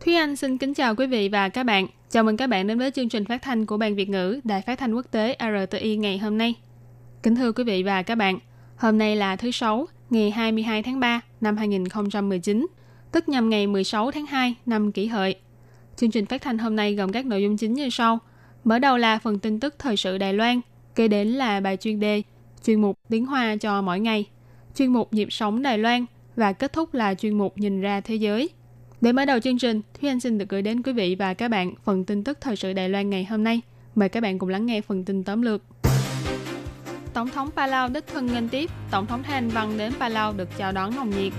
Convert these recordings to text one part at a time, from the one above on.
Thúy Anh xin kính chào quý vị và các bạn. Chào mừng các bạn đến với chương trình phát thanh của Ban Việt ngữ Đài Phát thanh Quốc tế RTI ngày hôm nay. Kính thưa quý vị và các bạn, hôm nay là thứ Sáu, ngày 22 tháng 3 năm 2019, tức nhằm ngày 16 tháng 2 năm Kỷ Hợi. Chương trình phát thanh hôm nay gồm các nội dung chính như sau. Mở đầu là phần tin tức thời sự Đài Loan, kế đến là bài chuyên đề, chuyên mục tiếng Hoa cho mỗi ngày, chuyên mục nhịp sống Đài Loan và kết thúc là chuyên mục nhìn ra thế giới. Để mở đầu chương trình, Thúy Anh xin được gửi đến quý vị và các bạn phần tin tức thời sự Đài Loan ngày hôm nay. Mời các bạn cùng lắng nghe phần tin tóm lược. Tổng thống Palau đích thân nghênh tiếp, Tổng thống Thái Anh Văn đến Palau được chào đón nồng nhiệt.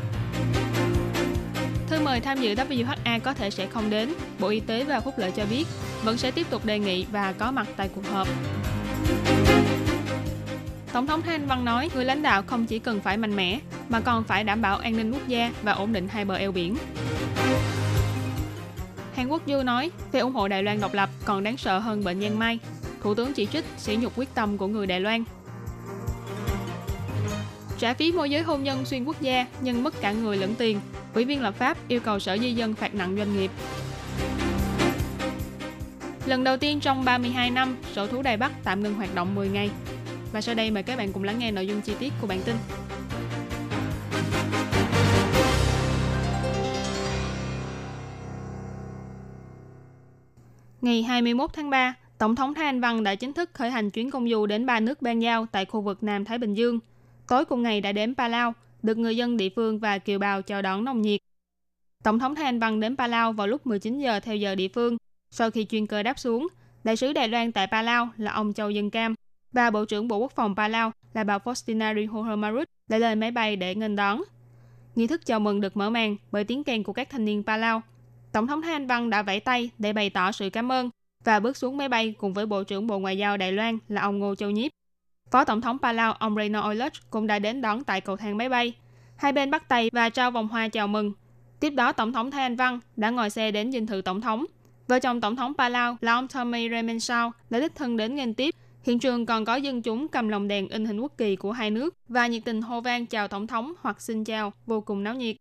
Thư mời tham dự WHA có thể sẽ không đến, Bộ Y tế và Phúc lợi cho biết vẫn sẽ tiếp tục đề nghị và có mặt tại cuộc họp. Tổng thống Thái Anh Văn nói người lãnh đạo không chỉ cần phải mạnh mẽ mà còn phải đảm bảo an ninh quốc gia và ổn định hai bờ eo biển. Hàn Quốc Du nói phe ủng hộ Đài Loan độc lập còn đáng sợ hơn bệnh Giang Mai. Thủ tướng chỉ trích sỉ nhục quyết tâm của người Đài Loan. Trả phí môi giới hôn nhân xuyên quốc gia nhưng mất cả người lẫn tiền. Ủy viên lập pháp yêu cầu Sở Di dân phạt nặng doanh nghiệp. Lần đầu tiên trong 32 năm, sở thú Đài Bắc tạm ngừng hoạt động 10 ngày. Và sau đây mời các bạn cùng lắng nghe nội dung chi tiết của bản tin. Ngày 21 tháng 3, Tổng thống Thái Anh Văn đã chính thức khởi hành chuyến công du đến 3 nước ban giao tại khu vực Nam Thái Bình Dương. Tối cùng ngày đã đến Palau, được người dân địa phương và kiều bào chào đón nồng nhiệt. Tổng thống Thái Anh Văn đến Palau vào lúc 19 giờ theo giờ địa phương. Sau khi chuyên cơ đáp xuống, đại sứ Đài Loan tại Palau là ông Châu Dân Cam và Bộ trưởng Bộ Quốc phòng Palau là bà Faustina Rihomaru đã lên máy bay để nghênh đón. Nghi thức chào mừng được mở màn bởi tiếng kèn của các thanh niên Palau. Tổng thống Thái Anh Văn đã vẫy tay để bày tỏ sự cảm ơn và bước xuống máy bay cùng với Bộ trưởng Bộ Ngoại giao Đài Loan là ông Ngô Châu Nhiếp. Phó Tổng thống Palau ông Reno Oledge cũng đã đến đón tại cầu thang máy bay. Hai bên bắt tay và trao vòng hoa chào mừng. Tiếp đó Tổng thống Thái Anh Văn đã ngồi xe đến dinh thự Tổng thống. Vợ chồng Tổng thống Palau là ông Tommy Remengesau đã đích thân đến nghênh tiếp. Hiện trường còn có dân chúng cầm lồng đèn in hình quốc kỳ của hai nước và nhiệt tình hô vang chào Tổng thống hoặc xin chào, vô cùng náo nhiệt.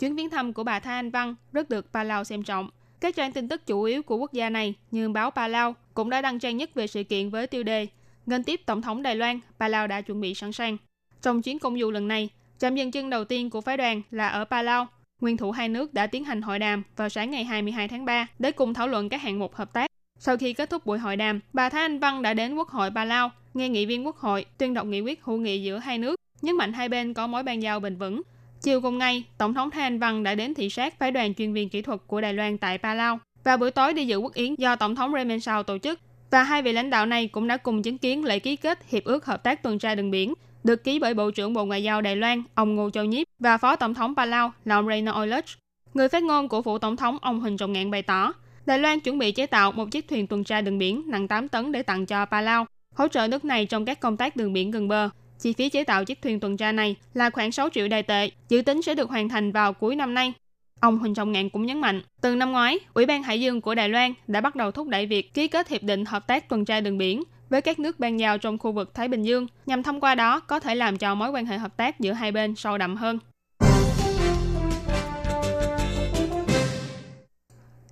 Chuyến viếng thăm của bà Thái Anh Văn rất được Palau xem trọng. Các trang tin tức chủ yếu của quốc gia này như báo Palau cũng đã đăng trang nhất về sự kiện với tiêu đề nghênh tiếp Tổng thống Đài Loan, Palau đã chuẩn bị sẵn sàng. Trong chuyến công du lần này, trạm dừng chân đầu tiên của phái đoàn là ở Palau. Nguyên thủ hai nước đã tiến hành hội đàm vào sáng ngày 22 tháng 3 để cùng thảo luận các hạng mục hợp tác. Sau khi kết thúc buổi hội đàm, bà Thái Anh Văn đã đến Quốc hội Palau, nghe nghị viên Quốc hội tuyên đọc nghị quyết hữu nghị giữa hai nước, nhấn mạnh hai bên có mối bàn giao bền vững. Chiều cùng ngày, Tổng thống Thái Anh Văn đã đến thị sát phái đoàn chuyên viên kỹ thuật của Đài Loan tại Palau và buổi tối đi dự quốc yến do Tổng thống Raymond Saw tổ chức. Và hai vị lãnh đạo này cũng đã cùng chứng kiến lễ ký kết hiệp ước hợp tác tuần tra đường biển được ký bởi Bộ trưởng Bộ Ngoại giao Đài Loan ông Ngô Châu Nhiếp và Phó Tổng thống Palau là ông Reno Oledge. Người phát ngôn của Phủ Tổng thống ông Huỳnh Trọng Ngạn bày tỏ, Đài Loan chuẩn bị chế tạo một chiếc thuyền tuần tra đường biển nặng 8 tấn để tặng cho Palau, hỗ trợ nước này trong các công tác đường biển gần bờ. Chi phí chế tạo chiếc thuyền tuần tra này là khoảng 6 triệu Đài tệ, dự tính sẽ được hoàn thành vào cuối năm nay. Ông Huỳnh Trọng Ngạn cũng nhấn mạnh, từ năm ngoái, Ủy ban Hải dương của Đài Loan đã bắt đầu thúc đẩy việc ký kết hiệp định hợp tác tuần tra đường biển với các nước ban giao trong khu vực Thái Bình Dương, nhằm thông qua đó có thể làm cho mối quan hệ hợp tác giữa hai bên sâu đậm hơn.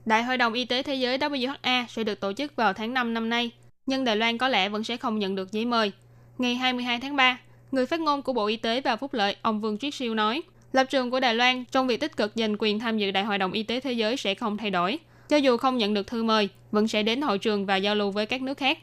Đại hội đồng Y tế Thế giới WHA sẽ được tổ chức vào tháng 5 năm nay, nhưng Đài Loan có lẽ vẫn sẽ không nhận được giấy mời. Ngày 22 tháng 3, người phát ngôn của Bộ Y tế và Phúc lợi ông Vương Triết Siêu nói, lập trường của Đài Loan trong việc tích cực giành quyền tham dự Đại hội đồng Y tế Thế giới sẽ không thay đổi. Cho dù không nhận được thư mời, vẫn sẽ đến hội trường và giao lưu với các nước khác.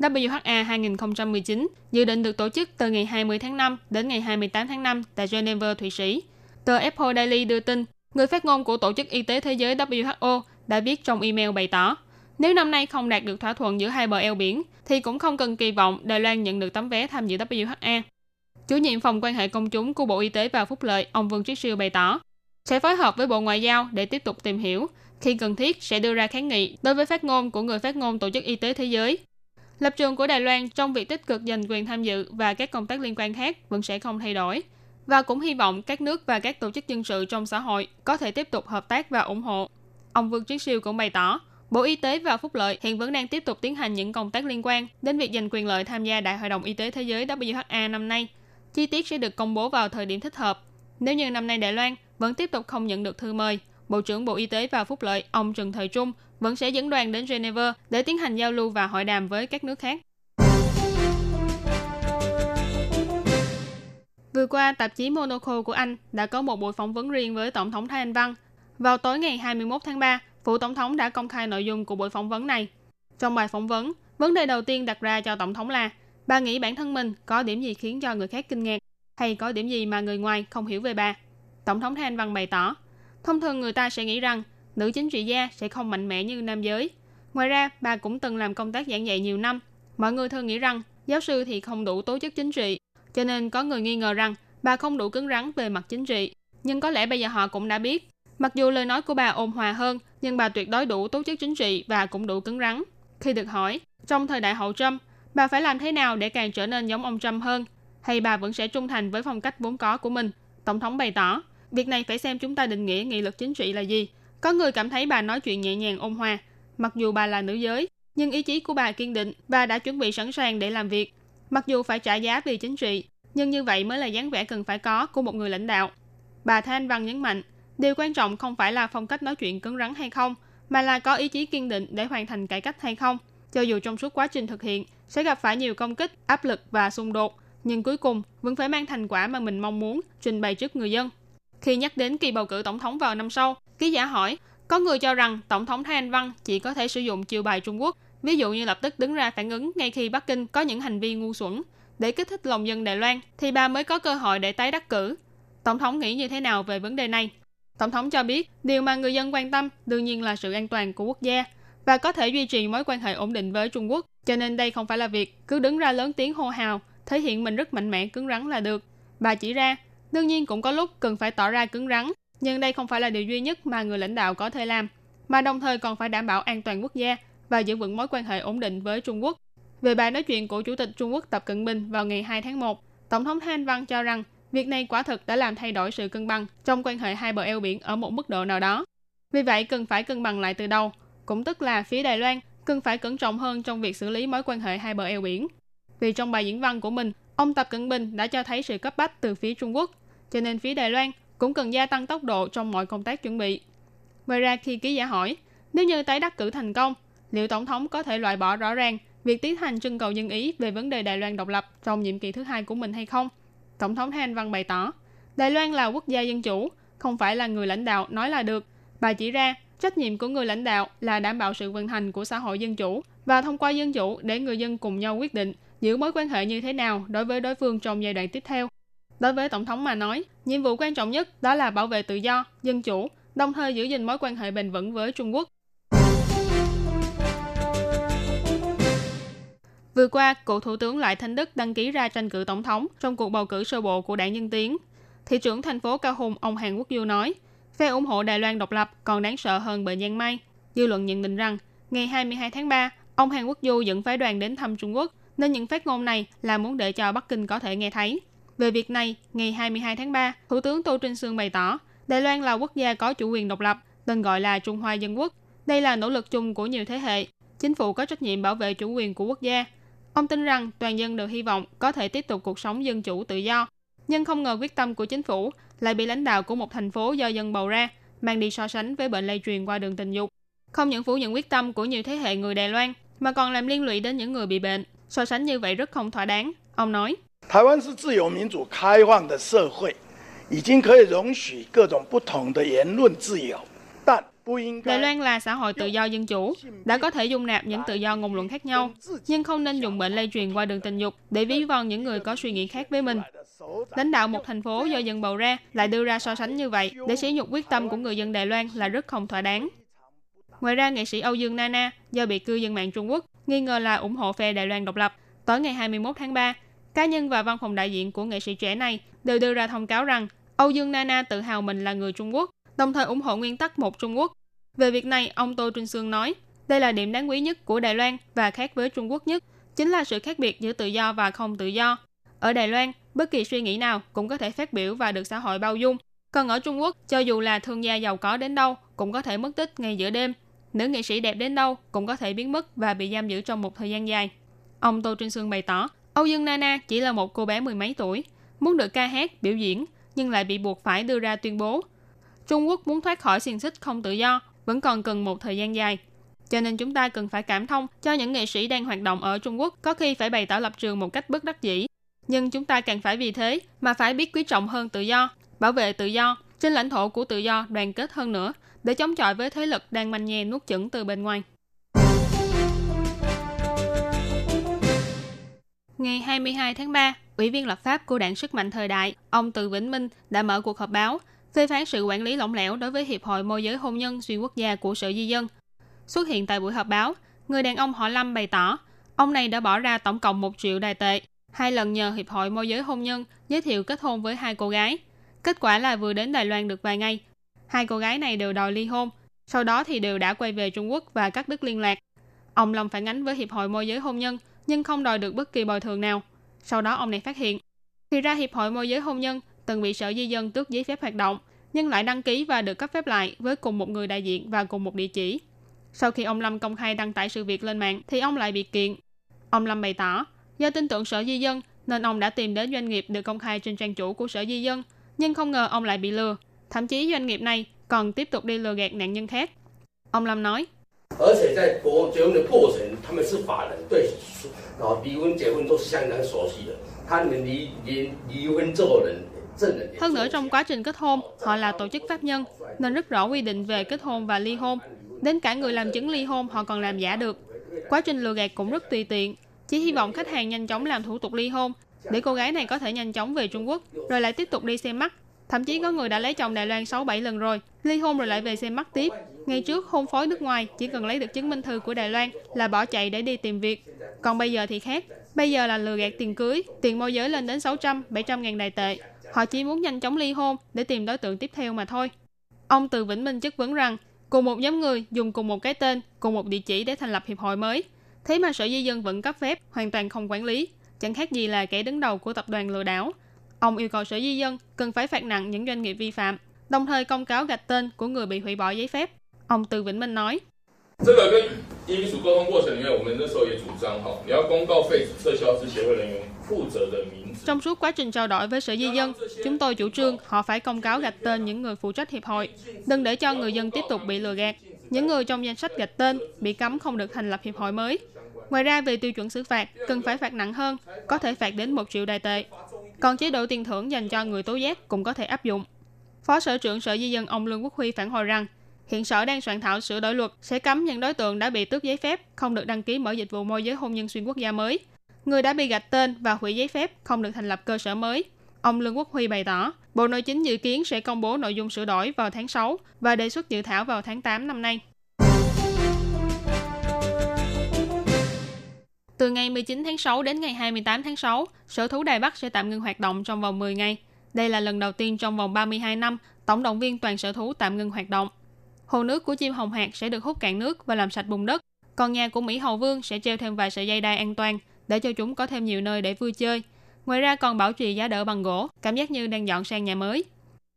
WHA 2019 dự định được tổ chức từ ngày 20 tháng 5 đến ngày 28 tháng 5 tại Geneva, Thụy Sĩ. Tờ Apple Daily đưa tin, người phát ngôn của Tổ chức Y tế Thế giới WHO đã viết trong email bày tỏ, nếu năm nay không đạt được thỏa thuận giữa hai bờ eo biển, thì cũng không cần kỳ vọng Đài Loan nhận được tấm vé tham dự WHA. Chủ nhiệm phòng quan hệ công chúng của Bộ Y tế và Phúc lợi, ông Vương Triết Siêu bày tỏ, sẽ phối hợp với Bộ Ngoại giao để tiếp tục tìm hiểu, khi cần thiết sẽ đưa ra kháng nghị đối với phát ngôn của người phát ngôn Tổ chức Y tế Thế giới. Lập trường của Đài Loan trong việc tích cực giành quyền tham dự và các công tác liên quan khác vẫn sẽ không thay đổi, và cũng hy vọng các nước và các tổ chức dân sự trong xã hội có thể tiếp tục hợp tác và ủng hộ. Ông Vương Triết Siêu cũng bày tỏ, Bộ Y tế và Phúc lợi hiện vẫn đang tiếp tục tiến hành những công tác liên quan đến việc giành quyền lợi tham gia Đại hội đồng Y tế Thế giới WHA năm nay. Chi tiết sẽ được công bố vào thời điểm thích hợp. Nếu như năm nay Đài Loan vẫn tiếp tục không nhận được thư mời, Bộ trưởng Bộ Y tế và Phúc lợi ông Trần Thời Trung vẫn sẽ dẫn đoàn đến Geneva để tiến hành giao lưu và hội đàm với các nước khác. Vừa qua, tạp chí Monocle của Anh đã có một buổi phỏng vấn riêng với Tổng thống Thái Anh Văn. Vào tối ngày 21 tháng 3, Phủ Tổng thống đã công khai nội dung của buổi phỏng vấn này. Trong bài phỏng vấn, vấn đề đầu tiên đặt ra cho Tổng thống là bà nghĩ bản thân mình có điểm gì khiến cho người khác kinh ngạc hay có điểm gì mà người ngoài không hiểu về bà. Tổng thống Thái Anh Văn bày tỏ, thông thường người ta sẽ nghĩ rằng nữ chính trị gia sẽ không mạnh mẽ như nam giới. Ngoài ra, bà cũng từng làm công tác giảng dạy nhiều năm. Mọi người thường nghĩ rằng giáo sư thì không đủ tố chất chính trị, cho nên có người nghi ngờ rằng bà không đủ cứng rắn về mặt chính trị. Nhưng có lẽ bây giờ họ cũng đã biết. Mặc dù lời nói của bà ôn hòa hơn, nhưng bà tuyệt đối đủ tố chất chính trị và cũng đủ cứng rắn. Khi được hỏi, trong thời đại hậu Trump, bà phải làm thế nào để càng trở nên giống ông Trump hơn? Hay bà vẫn sẽ trung thành với phong cách vốn có của mình? Tổng thống bày tỏ, việc này phải xem chúng ta định nghĩa nghị lực chính trị là gì. Có người cảm thấy bà nói chuyện nhẹ nhàng ôn hòa. Mặc dù bà là nữ giới, nhưng ý chí của bà kiên định và đã chuẩn bị sẵn sàng để làm việc. Mặc dù phải trả giá vì chính trị, nhưng như vậy mới là dáng vẻ cần phải có của một người lãnh đạo. Bà Thái Anh Văn nhấn mạnh, điều quan trọng không phải là phong cách nói chuyện cứng rắn hay không, mà là có ý chí kiên định để hoàn thành cải cách hay không. Cho dù trong suốt quá trình thực hiện sẽ gặp phải nhiều công kích, áp lực và xung đột, nhưng cuối cùng vẫn phải mang thành quả mà mình mong muốn trình bày trước người dân. Khi nhắc đến kỳ bầu cử tổng thống vào năm sau, ký giả hỏi, có người cho rằng Tổng thống Thái Anh Văn chỉ có thể sử dụng chiêu bài Trung Quốc, ví dụ như lập tức đứng ra phản ứng ngay khi Bắc Kinh có những hành vi ngu xuẩn, để kích thích lòng dân Đài Loan thì bà mới có cơ hội để tái đắc cử. Tổng thống nghĩ như thế nào về vấn đề này? Tổng thống cho biết, điều mà người dân quan tâm đương nhiên là sự an toàn của quốc gia và có thể duy trì mối quan hệ ổn định với Trung Quốc, cho nên đây không phải là việc cứ đứng ra lớn tiếng hô hào, thể hiện mình rất mạnh mẽ cứng rắn là được. Bà chỉ ra, đương nhiên cũng có lúc cần phải tỏ ra cứng rắn, nhưng đây không phải là điều duy nhất mà người lãnh đạo có thể làm, mà đồng thời còn phải đảm bảo an toàn quốc gia và giữ vững mối quan hệ ổn định với Trung Quốc. Về bài nói chuyện của Chủ tịch Trung Quốc Tập Cận Bình vào ngày 2 tháng 1, Tổng thống Thái Anh Văn cho rằng việc này quả thực đã làm thay đổi sự cân bằng trong quan hệ hai bờ eo biển ở một mức độ nào đó. Vì vậy, cần phải cân bằng lại từ đầu, cũng tức là phía Đài Loan cần phải cẩn trọng hơn trong việc xử lý mối quan hệ hai bờ eo biển. Vì trong bài diễn văn của mình, ông Tập Cận Bình đã cho thấy sự cấp bách từ phía Trung Quốc, cho nên phía Đài Loan cũng cần gia tăng tốc độ trong mọi công tác chuẩn bị. Ngoài ra, khi ký giả hỏi, nếu như tái đắc cử thành công, liệu Tổng thống có thể loại bỏ rõ ràng việc tiến hành trưng cầu dân ý về vấn đề Đài Loan độc lập trong nhiệm kỳ thứ hai của mình hay không? Tổng thống Thái Anh Văn bày tỏ, Đài Loan là quốc gia dân chủ, không phải là người lãnh đạo nói là được. Bà chỉ ra, trách nhiệm của người lãnh đạo là đảm bảo sự vận hành của xã hội dân chủ và thông qua dân chủ để người dân cùng nhau quyết định giữ mối quan hệ như thế nào đối với đối phương trong giai đoạn tiếp theo. Đối với Tổng thống mà nói, nhiệm vụ quan trọng nhất đó là bảo vệ tự do, dân chủ, đồng thời giữ gìn mối quan hệ bền vững với Trung Quốc. Vừa qua, cựu Thủ tướng Lại Thanh Đức đăng ký ra tranh cử Tổng thống trong cuộc bầu cử sơ bộ của đảng Nhân Tiến. Thị trưởng thành phố Cao Hùng, ông Hàn Quốc Du nói, phe ủng hộ Đài Loan độc lập còn đáng sợ hơn bờ Giang Mai. Dư luận nhận định rằng, ngày 22 tháng 3, ông Hàn Quốc Du dẫn phái đoàn đến thăm Trung Quốc, nên những phát ngôn này là muốn để cho Bắc Kinh có thể nghe thấy. Về việc này, ngày 22 tháng 3, Thủ tướng Tô Trinh Sương bày tỏ, Đài Loan là quốc gia có chủ quyền độc lập, tên gọi là Trung Hoa Dân Quốc. Đây là nỗ lực chung của nhiều thế hệ. Chính phủ có trách nhiệm bảo vệ chủ quyền của quốc gia. Ông tin rằng toàn dân đều hy vọng có thể tiếp tục cuộc sống dân chủ tự do. Nhưng không ngờ quyết tâm của chính phủ lại bị lãnh đạo của một thành phố do dân bầu ra, mang đi so sánh với bệnh lây truyền qua đường tình dục. Không những phủ nhận quyết tâm của nhiều thế hệ người Đài Loan, mà còn làm liên lụy đến những người bị bệnh. So sánh như vậy rất không thỏa đáng, ông nói. Đài Loan là xã hội tự do dân chủ, đã có thể dung nạp những tự do ngôn luận khác nhau, nhưng không nên dùng bệnh lây truyền qua đường tình dục để ví von những người có suy nghĩ khác với mình. Lãnh đạo một thành phố do dân bầu ra lại đưa ra so sánh như vậy để sỉ nhục quyết tâm của người dân Đài Loan là rất không thỏa đáng. Ngoài ra, nghệ sĩ Âu Dương Nana, do bị cư dân mạng Trung Quốc nghi ngờ là ủng hộ phe Đài Loan độc lập, tối ngày 21 tháng 3, cá nhân và văn phòng đại diện của nghệ sĩ trẻ này đều đưa ra thông cáo rằng Âu Dương Nana tự hào mình là người Trung Quốc, đồng thời ủng hộ nguyên tắc một Trung Quốc. Về việc này, ông Tô Trinh Sương nói, đây là điểm đáng quý nhất của Đài Loan và khác với Trung Quốc nhất, chính là sự khác biệt giữa tự do và không tự do. Ở Đài Loan, bất kỳ suy nghĩ nào cũng có thể phát biểu và được xã hội bao dung. Còn ở Trung Quốc, cho dù là thương gia giàu có đến đâu cũng có thể mất tích ngay giữa đêm, nữ nghệ sĩ đẹp đến đâu cũng có thể biến mất và bị giam giữ trong một thời gian dài. Ông Tô Trinh Sương bày tỏ, Âu Dương Nana chỉ là một cô bé mười mấy tuổi, muốn được ca hát, biểu diễn, nhưng lại bị buộc phải đưa ra tuyên bố. Trung Quốc muốn thoát khỏi xiềng xích không tự do, vẫn còn cần một thời gian dài. Cho nên chúng ta cần phải cảm thông cho những nghệ sĩ đang hoạt động ở Trung Quốc, có khi phải bày tỏ lập trường một cách bất đắc dĩ. Nhưng chúng ta càng phải vì thế mà phải biết quý trọng hơn tự do, bảo vệ tự do, trên lãnh thổ của tự do đoàn kết hơn nữa, để chống chọi với thế lực đang manh nha nuốt chửng từ bên ngoài. Ngày 22 tháng 3, Ủy viên lập pháp của Đảng Sức mạnh Thời đại, ông Từ Vĩnh Minh đã mở cuộc họp báo phê phán sự quản lý lỏng lẻo đối với Hiệp hội Môi giới Hôn nhân xuyên quốc gia của Sở Di dân. Xuất hiện tại buổi họp báo, người đàn ông họ Lâm bày tỏ, ông này đã bỏ ra tổng cộng 1 triệu Đài tệ, 2 lần nhờ Hiệp hội Môi giới Hôn nhân giới thiệu kết hôn với 2 cô gái. Kết quả là vừa đến Đài Loan được vài ngày, 2 cô gái này đều đòi ly hôn, sau đó thì đều đã quay về Trung Quốc và cắt đứt liên lạc. Ông Lâm phản ánh với Hiệp hội Môi giới Hôn nhân nhưng không đòi được bất kỳ bồi thường nào. Sau đó ông này phát hiện, thì ra Hiệp hội Môi giới Hôn nhân từng bị Sở Di dân tước giấy phép hoạt động, nhưng lại đăng ký và được cấp phép lại với cùng một người đại diện và cùng một địa chỉ. Sau khi ông Lâm công khai đăng tải sự việc lên mạng thì ông lại bị kiện. Ông Lâm bày tỏ, do tin tưởng Sở Di dân nên ông đã tìm đến doanh nghiệp được công khai trên trang chủ của Sở Di dân, nhưng không ngờ ông lại bị lừa. Thậm chí doanh nghiệp này còn tiếp tục đi lừa gạt nạn nhân khác. Ông Lâm nói, hơn nữa trong quá trình kết hôn, họ là tổ chức pháp nhân nên rất rõ quy định về kết hôn và ly hôn. Đến cả người làm chứng ly hôn họ còn làm giả được. Quá trình lừa gạt cũng rất tùy tiện. Chỉ hy vọng khách hàng nhanh chóng làm thủ tục ly hôn để cô gái này có thể nhanh chóng về Trung Quốc rồi lại tiếp tục đi xem mắt. Thậm chí có người đã lấy chồng Đài Loan 6-7 lần rồi, ly hôn rồi lại về xem mắt tiếp. Ngày trước, hôn phối nước ngoài chỉ cần lấy được chứng minh thư của Đài Loan là bỏ chạy để đi tìm việc. Còn bây giờ thì khác, bây giờ là lừa gạt tiền cưới, tiền môi giới lên đến 600-700 ngàn Đài tệ. Họ chỉ muốn nhanh chóng ly hôn để tìm đối tượng tiếp theo mà thôi. Ông Từ Vĩnh Minh chất vấn rằng, cùng một nhóm người dùng cùng một cái tên, cùng một địa chỉ để thành lập hiệp hội mới. Thế mà Sở Di dân vẫn cấp phép, hoàn toàn không quản lý, chẳng khác gì là kẻ đứng đầu của tập đoàn lừa đảo. Ông yêu cầu Sở Di dân cần phải phạt nặng những doanh nghiệp vi phạm, đồng thời công cáo gạch tên của người bị hủy bỏ giấy phép. Ông Từ Vĩnh Minh nói, trong suốt quá trình trao đổi với Sở Di dân, chúng tôi chủ trương họ phải công cáo gạch tên những người phụ trách hiệp hội, đừng để cho người dân tiếp tục bị lừa gạt. Những người trong danh sách gạch tên bị cấm không được thành lập hiệp hội mới. Ngoài ra, về tiêu chuẩn xử phạt, cần phải phạt nặng hơn, có thể phạt đến 1 triệu Đài tệ. Còn chế độ tiền thưởng dành cho người tố giác cũng có thể áp dụng. Phó Sở trưởng Sở Di dân ông Lương Quốc Huy phản hồi rằng, hiện Sở đang soạn thảo sửa đổi luật sẽ cấm những đối tượng đã bị tước giấy phép không được đăng ký mở dịch vụ môi giới hôn nhân xuyên quốc gia mới. Người đã bị gạch tên và hủy giấy phép không được thành lập cơ sở mới. Ông Lương Quốc Huy bày tỏ, Bộ Nội chính dự kiến sẽ công bố nội dung sửa đổi vào tháng 6 và đề xuất dự thảo vào tháng 8 năm nay. Từ ngày 19 tháng 6 đến ngày 28 tháng 6, Sở Thú Đài Bắc sẽ tạm ngưng hoạt động trong vòng 10 ngày. Đây là lần đầu tiên trong vòng 32 năm, tổng động viên toàn sở thú tạm ngưng hoạt động. Hồ nước của chim hồng hạc sẽ được hút cạn nước và làm sạch bùn đất, còn nhà của Mỹ Hầu Vương sẽ treo thêm vài sợi dây đai an toàn để cho chúng có thêm nhiều nơi để vui chơi. Ngoài ra còn bảo trì giá đỡ bằng gỗ, cảm giác như đang dọn sang nhà mới.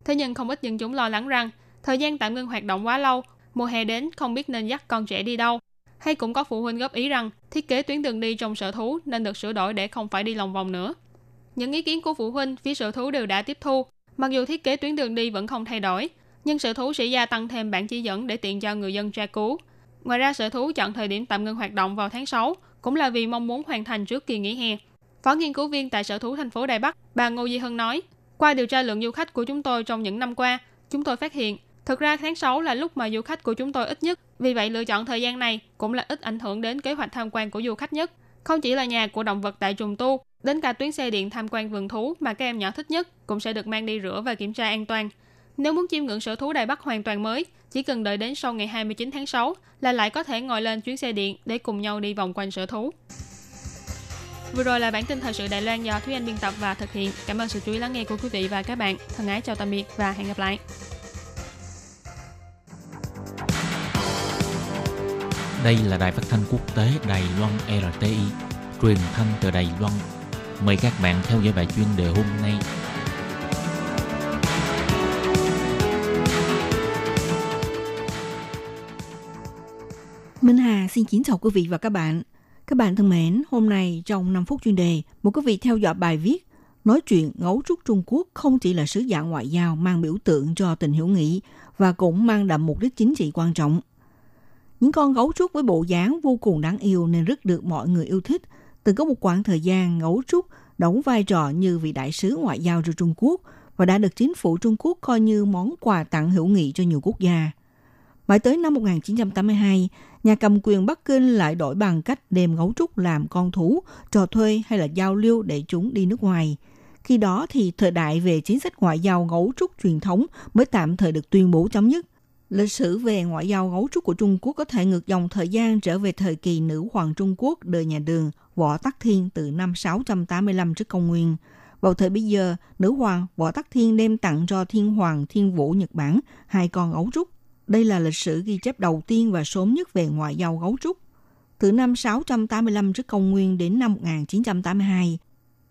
Thế nhưng không ít dân chúng lo lắng rằng thời gian tạm ngưng hoạt động quá lâu, mùa hè đến không biết nên dắt con trẻ đi đâu. Hay cũng có phụ huynh góp ý rằng thiết kế tuyến đường đi trong sở thú nên được sửa đổi để không phải đi lòng vòng nữa. Những ý kiến của phụ huynh phía sở thú đều đã tiếp thu, mặc dù thiết kế tuyến đường đi vẫn không thay đổi, nhưng sở thú sẽ gia tăng thêm bản chỉ dẫn để tiện cho người dân tra cứu. Ngoài ra sở thú chọn thời điểm tạm ngưng hoạt động vào tháng 6 cũng là vì mong muốn hoàn thành trước kỳ nghỉ hè. Phó nghiên cứu viên tại Sở Thú thành phố Đài Bắc, bà Ngô Di Hân nói, qua điều tra lượng du khách của chúng tôi trong những năm qua, chúng tôi phát hiện, thực ra tháng 6 là lúc mà du khách của chúng tôi ít nhất, vì vậy lựa chọn thời gian này cũng là ít ảnh hưởng đến kế hoạch tham quan của du khách nhất. Không chỉ là nhà của động vật tại trùng tu, đến cả tuyến xe điện tham quan vườn thú mà các em nhỏ thích nhất cũng sẽ được mang đi rửa và kiểm tra an toàn. Nếu muốn chiêm ngưỡng Sở Thú Đài Bắc hoàn toàn mới, chỉ cần đợi đến sau ngày 29 tháng 6 là lại có thể ngồi lên chuyến xe điện để cùng nhau đi vòng quanh sở thú. Vừa rồi là bản tin thời sự Đài Loan do Thúy Anh biên tập và thực hiện. Cảm ơn sự chú ý lắng nghe của quý vị và các bạn. Thân ái chào tạm biệt và hẹn gặp lại. Đây là đài phát thanh quốc tế Đài Loan RTI, truyền thanh từ Đài Loan. Mời các bạn theo dõi bài chuyên đề hôm nay. Minh Hà xin kính chào quý vị và các bạn. Các bạn thân mến, hôm nay trong 5 phút chuyên đề, mời quý vị theo dõi bài viết nói chuyện ngấu trúc Trung Quốc không chỉ là sứ giả ngoại giao mang biểu tượng cho tình hữu nghị và cũng mang đậm mục đích chính trị quan trọng. Những con gấu trúc với bộ dáng vô cùng đáng yêu nên rất được mọi người yêu thích. Từng có một quãng thời gian, gấu trúc đóng vai trò như vị đại sứ ngoại giao cho Trung Quốc và đã được chính phủ Trung Quốc coi như món quà tặng hữu nghị cho nhiều quốc gia. Mãi tới năm 1982, nhà cầm quyền Bắc Kinh lại đổi bằng cách đem gấu trúc làm con thú, trò thuê hay là giao lưu để chúng đi nước ngoài. Khi đó thì thời đại về chính sách ngoại giao gấu trúc truyền thống mới tạm thời được tuyên bố chấm dứt. Lịch sử về ngoại giao gấu trúc của Trung Quốc có thể ngược dòng thời gian trở về thời kỳ nữ hoàng Trung Quốc đời nhà Đường, Võ Tắc Thiên từ năm 685 trước công nguyên. Vào thời bấy giờ, nữ hoàng Võ Tắc Thiên đem tặng cho thiên hoàng Thiên Vũ Nhật Bản hai con gấu trúc. Đây là lịch sử ghi chép đầu tiên và sớm nhất về ngoại giao gấu trúc. Từ năm 685 trước công nguyên đến năm 1982,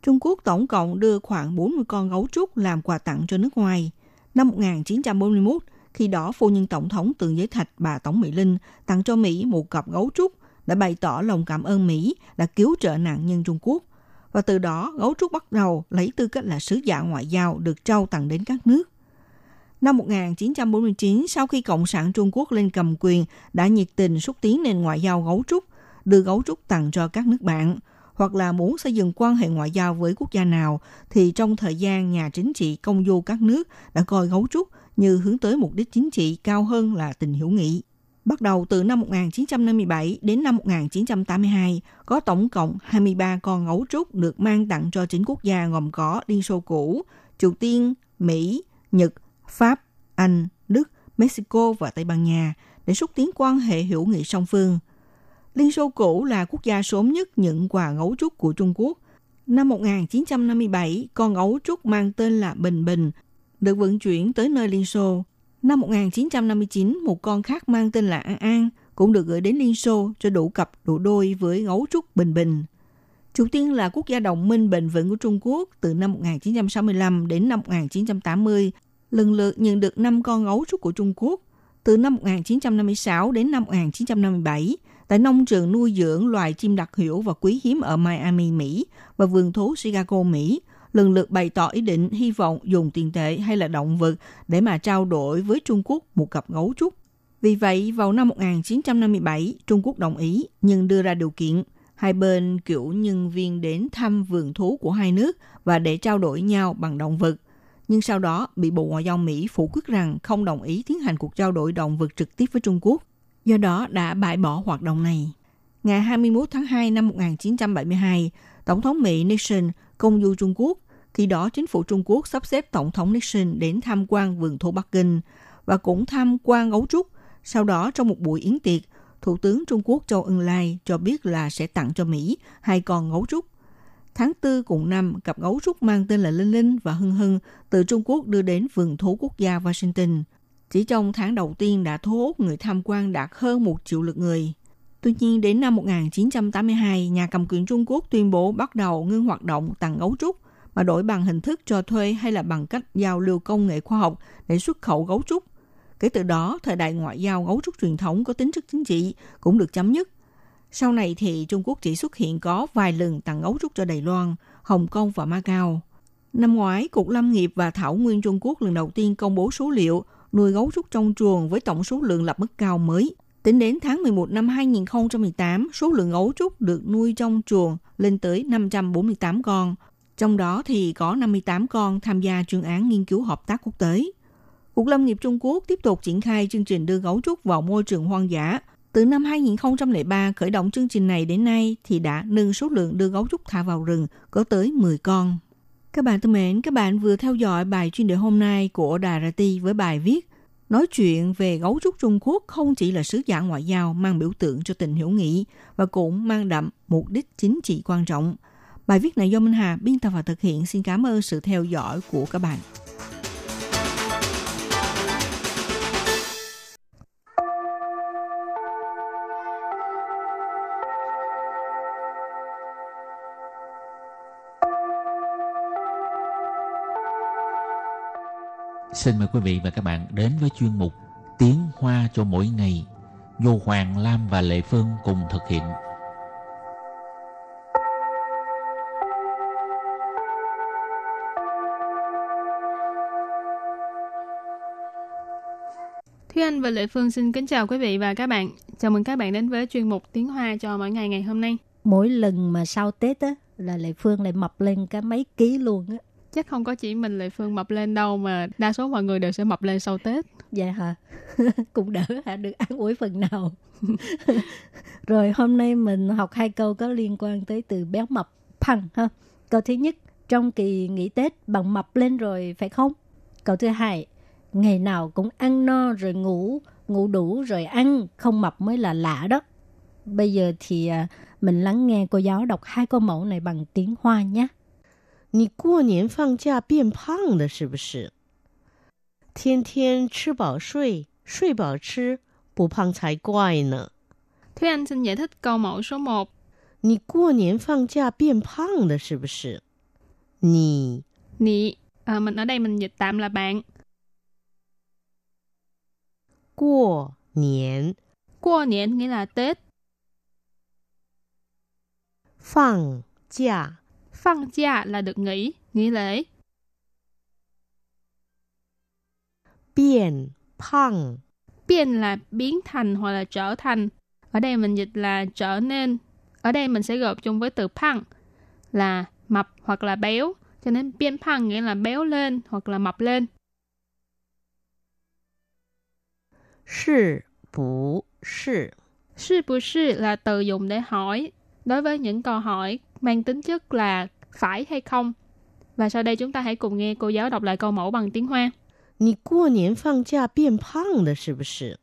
Trung Quốc tổng cộng đưa khoảng 40 con gấu trúc làm quà tặng cho nước ngoài. Năm 1941, khi đó phu nhân tổng thống Tượng Giới Thạch bà Tổng Mỹ Linh tặng cho Mỹ một cặp gấu trúc đã bày tỏ lòng cảm ơn Mỹ đã cứu trợ nạn nhân Trung Quốc. Và từ đó, gấu trúc bắt đầu lấy tư cách là sứ giả ngoại giao được trao tặng đến các nước. Năm 1949, sau khi Cộng sản Trung Quốc lên cầm quyền, đã nhiệt tình xúc tiến nền ngoại giao gấu trúc, đưa gấu trúc tặng cho các nước bạn, hoặc là muốn xây dựng quan hệ ngoại giao với quốc gia nào, thì trong thời gian nhà chính trị công du các nước đã coi gấu trúc như hướng tới mục đích chính trị cao hơn là tình hữu nghị. Bắt đầu từ năm 1957 đến năm 1982, có tổng cộng 23 con gấu trúc được mang tặng cho 9 quốc gia gồm có Liên Xô cũ, Triều Tiên, Mỹ, Nhật, Pháp, Anh, Đức, Mexico và Tây Ban Nha để xúc tiến quan hệ hữu nghị song phương. Liên Xô cũ là quốc gia sớm nhất nhận quà gấu trúc của Trung Quốc. Năm 1957, con gấu trúc mang tên là Bình Bình được vận chuyển tới nơi Liên Xô. Năm 1959, một con khác mang tên là An An cũng được gửi đến Liên Xô cho đủ cặp đủ đôi với gấu trúc Bình Bình. Triều Tiên là quốc gia đồng minh bền vững của Trung Quốc từ năm 1965 đến năm 1980, lần lượt nhận được 5 con gấu trúc của Trung Quốc. Từ năm 1956 đến năm 1957, tại nông trường nuôi dưỡng loài chim đặc hữu và quý hiếm ở Miami, Mỹ và vườn thú Chicago, Mỹ, lần lượt bày tỏ ý định hy vọng dùng tiền tệ hay là động vật để mà trao đổi với Trung Quốc một cặp gấu trúc. Vì vậy, vào năm 1957, Trung Quốc đồng ý nhưng đưa ra điều kiện hai bên cử nhân viên đến thăm vườn thú của hai nước và để trao đổi nhau bằng động vật. Nhưng sau đó bị Bộ Ngoại giao Mỹ phủ quyết rằng không đồng ý tiến hành cuộc trao đổi động vật trực tiếp với Trung Quốc, do đó đã bãi bỏ hoạt động này. Ngày 21 tháng 2 năm 1972, Tổng thống Mỹ Nixon công du Trung Quốc, khi đó chính phủ Trung Quốc sắp xếp Tổng thống Nixon đến tham quan vườn thú Bắc Kinh và cũng tham quan gấu trúc. Sau đó trong một buổi yến tiệc, Thủ tướng Trung Quốc Châu Ân Lai cho biết là sẽ tặng cho Mỹ hai con gấu trúc. Tháng 4 cùng năm, cặp gấu trúc mang tên là Linh Linh và Hưng Hưng từ Trung Quốc đưa đến vườn thú quốc gia Washington. Chỉ trong tháng đầu tiên đã thu hút người tham quan đạt hơn 1 triệu lượt người. Tuy nhiên, đến năm 1982, nhà cầm quyền Trung Quốc tuyên bố bắt đầu ngưng hoạt động tặng gấu trúc mà đổi bằng hình thức cho thuê hay là bằng cách giao lưu công nghệ khoa học để xuất khẩu gấu trúc. Kể từ đó, thời đại ngoại giao gấu trúc truyền thống có tính chất chính trị cũng được chấm dứt. Sau này thì Trung Quốc chỉ xuất hiện có vài lần tặng gấu trúc cho Đài Loan, Hồng Kông và Macau. Năm ngoái, Cục Lâm nghiệp và Thảo nguyên Trung Quốc lần đầu tiên công bố số liệu nuôi gấu trúc trong chuồng với tổng số lượng lập mức cao mới. Tính đến tháng 11 năm 2018, số lượng gấu trúc được nuôi trong chuồng lên tới 548 con. Trong đó thì có 58 con tham gia chuyên án nghiên cứu hợp tác quốc tế. Cục Lâm nghiệp Trung Quốc tiếp tục triển khai chương trình đưa gấu trúc vào môi trường hoang dã. Từ năm 2003 khởi động chương trình này đến nay thì đã nâng số lượng đưa gấu trúc thả vào rừng có tới 10 con. Các bạn thân mến, các bạn vừa theo dõi bài chuyên đề hôm nay của Đài RTI với bài viết nói chuyện về gấu trúc Trung Quốc không chỉ là sứ giả ngoại giao mang biểu tượng cho tình hữu nghị và cũng mang đậm mục đích chính trị quan trọng. Bài viết này do Minh Hà biên tập và thực hiện. Xin cảm ơn sự theo dõi của các bạn. Xin mời quý vị và các bạn đến với chuyên mục Tiếng Hoa cho mỗi ngày do Hoàng Lam và Lệ Phương cùng thực hiện. Thúy Anh và Lệ Phương xin kính chào quý vị và các bạn. Chào mừng các bạn đến với chuyên mục Tiếng Hoa cho mỗi ngày ngày hôm nay. Mỗi lần mà sau Tết á, là Lệ Phương lại mập lên cả mấy ký luôn á. Chắc không có chỉ mình Lệ Phương mập lên đâu mà đa số mọi người đều sẽ mập lên sau Tết. Dạ hả? Cũng đỡ hả? Được ăn uống phần nào. Rồi hôm nay mình học hai câu có liên quan tới từ béo mập phăng ha. Câu thứ nhất, trong kỳ nghỉ Tết bạn mập lên rồi phải không? Câu thứ hai, ngày nào cũng ăn no rồi ngủ, ngủ đủ rồi ăn, không mập mới là lạ đó. Bây giờ thì mình lắng nghe cô giáo đọc hai câu mẫu này bằng tiếng Hoa nhé. 你过年放假变胖了是不是？天天吃饱睡，睡饱吃，不胖才怪呢。 Thúy Anh xin giải thích câu mẫu số 1. 你过年放假变胖了是不是？你 mình ở đây mình dịch tạm là bạn. 过年 nghĩa là Tết. 放假 là được nghỉ, nghỉ lễ. 变胖 là biến thành hoặc là trở thành. Ở đây mình dịch là trở nên. Ở đây mình sẽ gộp chung với từ phăng là mập hoặc là béo. Cho nên biến phăng nghĩa là béo lên hoặc là mập lên. 是不是? 是不是 là từ dùng để hỏi. Đối với những câu hỏi mang tính chất là phải hay không. Và sau đây chúng ta hãy cùng nghe cô giáo đọc lại câu mẫu bằng tiếng Hoa. 你过年放假变胖了是不是？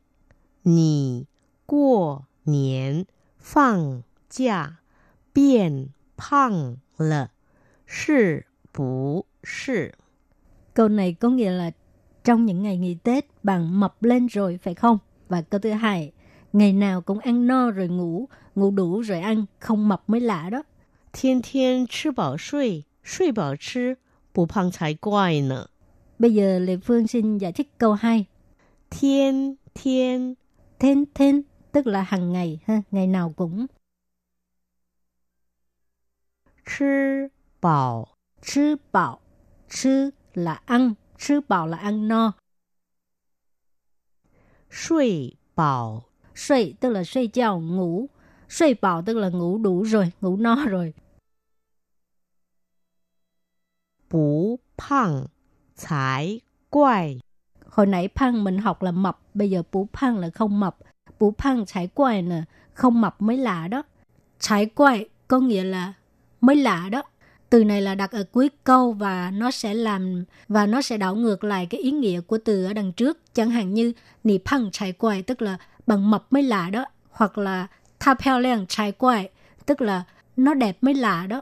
你过年放假变胖了是不是？ Câu này có nghĩa là trong những ngày nghỉ Tết bạn mập lên rồi phải không? Và câu thứ hai, ngày nào cũng ăn no rồi ngủ, ngủ đủ rồi ăn, không mập mới lạ đó. 天天吃饱睡，睡饱吃，不胖才怪呢。 Bây giờ Lê Phương xin giải thích câu 2. 天天 tức là hàng ngày ha, ngày nào cũng. 吃饱 là ăn, 吃饱 là ăn no. 睡饱 tức là睡 觉 ngủ. 睡饱 tức là ngủ đủ rồi, ngủ no rồi. 不胖才怪. Hồi nãy phăng mình học là mập, bây giờ bú phăng là không mập. Bú phăng trái quay nè, không mập mới lạ đó. Trái quay có nghĩa là mới lạ đó. Từ này là đặt ở cuối câu và nó sẽ đảo ngược lại cái ý nghĩa của từ ở đằng trước. Chẳng hạn như nì phăng trái quay tức là bằng mập mới lạ đó, hoặc là tha peo len trái quay tức là nó đẹp mới lạ đó.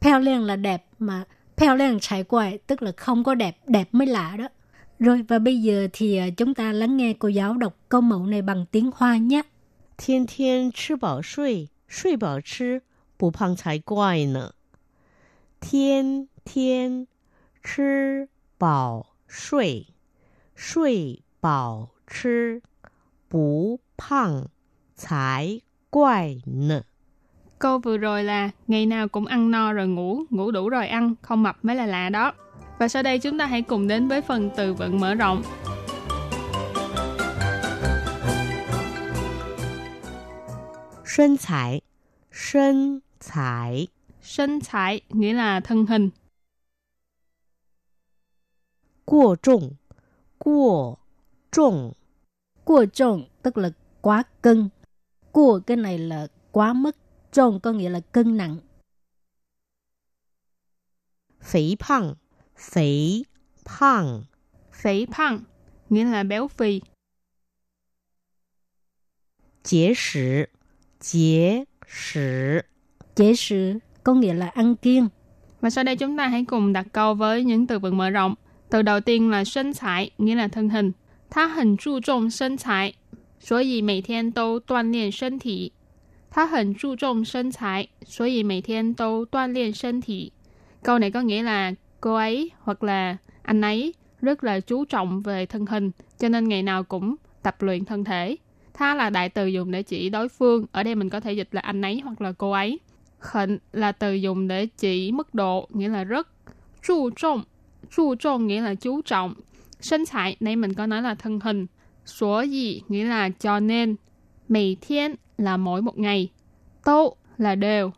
Peo len là đẹp mà peo len trái quay tức là không có đẹp, đẹp mới lạ đó. Rồi và bây giờ thì chúng ta lắng nghe cô giáo đọc câu mẫu này bằng tiếng Hoa nhé. 天天吃饱睡，睡饱吃，不胖才怪呢。 天天吃饱睡，睡饱吃，不胖才怪呢。 Câu vừa rồi là ngày nào cũng ăn no rồi ngủ, ngủ đủ rồi ăn, không mập mới là lạ đó. Và sau đây chúng ta hãy cùng đến với phần từ vựng mở rộng. Thân材 nghĩa là thân hình. 过重 tức là quá cân. Của cái này là quá mức, trọng có nghĩa là cân nặng. 肥胖 nghĩa là béo phì. 节食 có nghĩa là ăn kiêng. Và sau đây chúng ta hãy cùng đặt câu với những từ vựng mở rộng. Từ đầu tiên là thân thể nghĩa là thân hình. 他很注重身材，所以每天都锻炼身体。 他很注重身材，所以每天都锻炼身体。 Câu này có nghĩa là cô ấy hoặc là anh ấy rất là chú trọng về thân hình, cho nên ngày nào cũng tập luyện thân thể. Tha là đại từ dùng để chỉ đối phương, ở đây mình có thể dịch là anh ấy hoặc là cô ấy. Khịnh là từ dùng để chỉ mức độ, nghĩa là rất. Chú trọng nghĩa là chú trọng. Sân thái, nãy mình có nói là thân hình. Số gì nghĩa là cho nên. Mỗi thiên là mỗi một ngày. Tô là đều.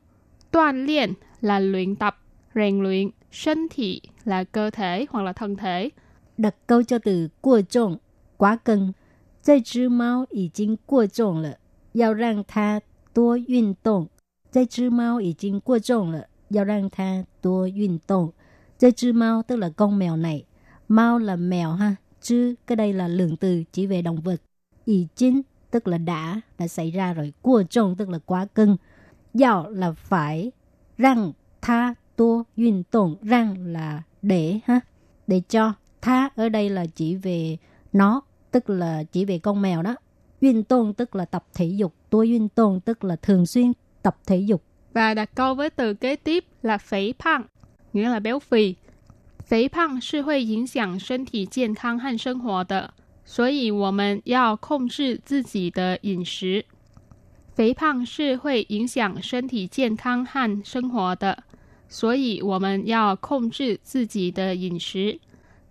Toàn luyện là luyện tập, rèn luyện. Sân thị là cơ thể hoặc là thân thể. Đặt câu cho từ quá trọng, quá cân. Cái chú mao đã quá trọng rồi, phải làm nó nhiều vận động. Cái chú mao đã quá trọng rồi, phải làm nó nhiều vận động. Cái chú mao tức là con mèo này. Mao là mèo ha, chứ cái đây là lượng từ chỉ về động vật. Ý chính tức là đã xảy ra rồi, quá trọng tức là quá cân. Giao là phải, răng tha tua duyên tổn, răng là để ha, để cho. Tha ở đây là chỉ về nó, tức là chỉ về con mèo đó. Duyên tổn tức là tập thể dục, tua duyên tổn tức là thường xuyên tập thể dục. Và đặt câu với từ kế tiếp là phế phăng, nghĩa là béo phì. 肥胖是会影响身体健康和生活的，所以我们要控制自己的饮食。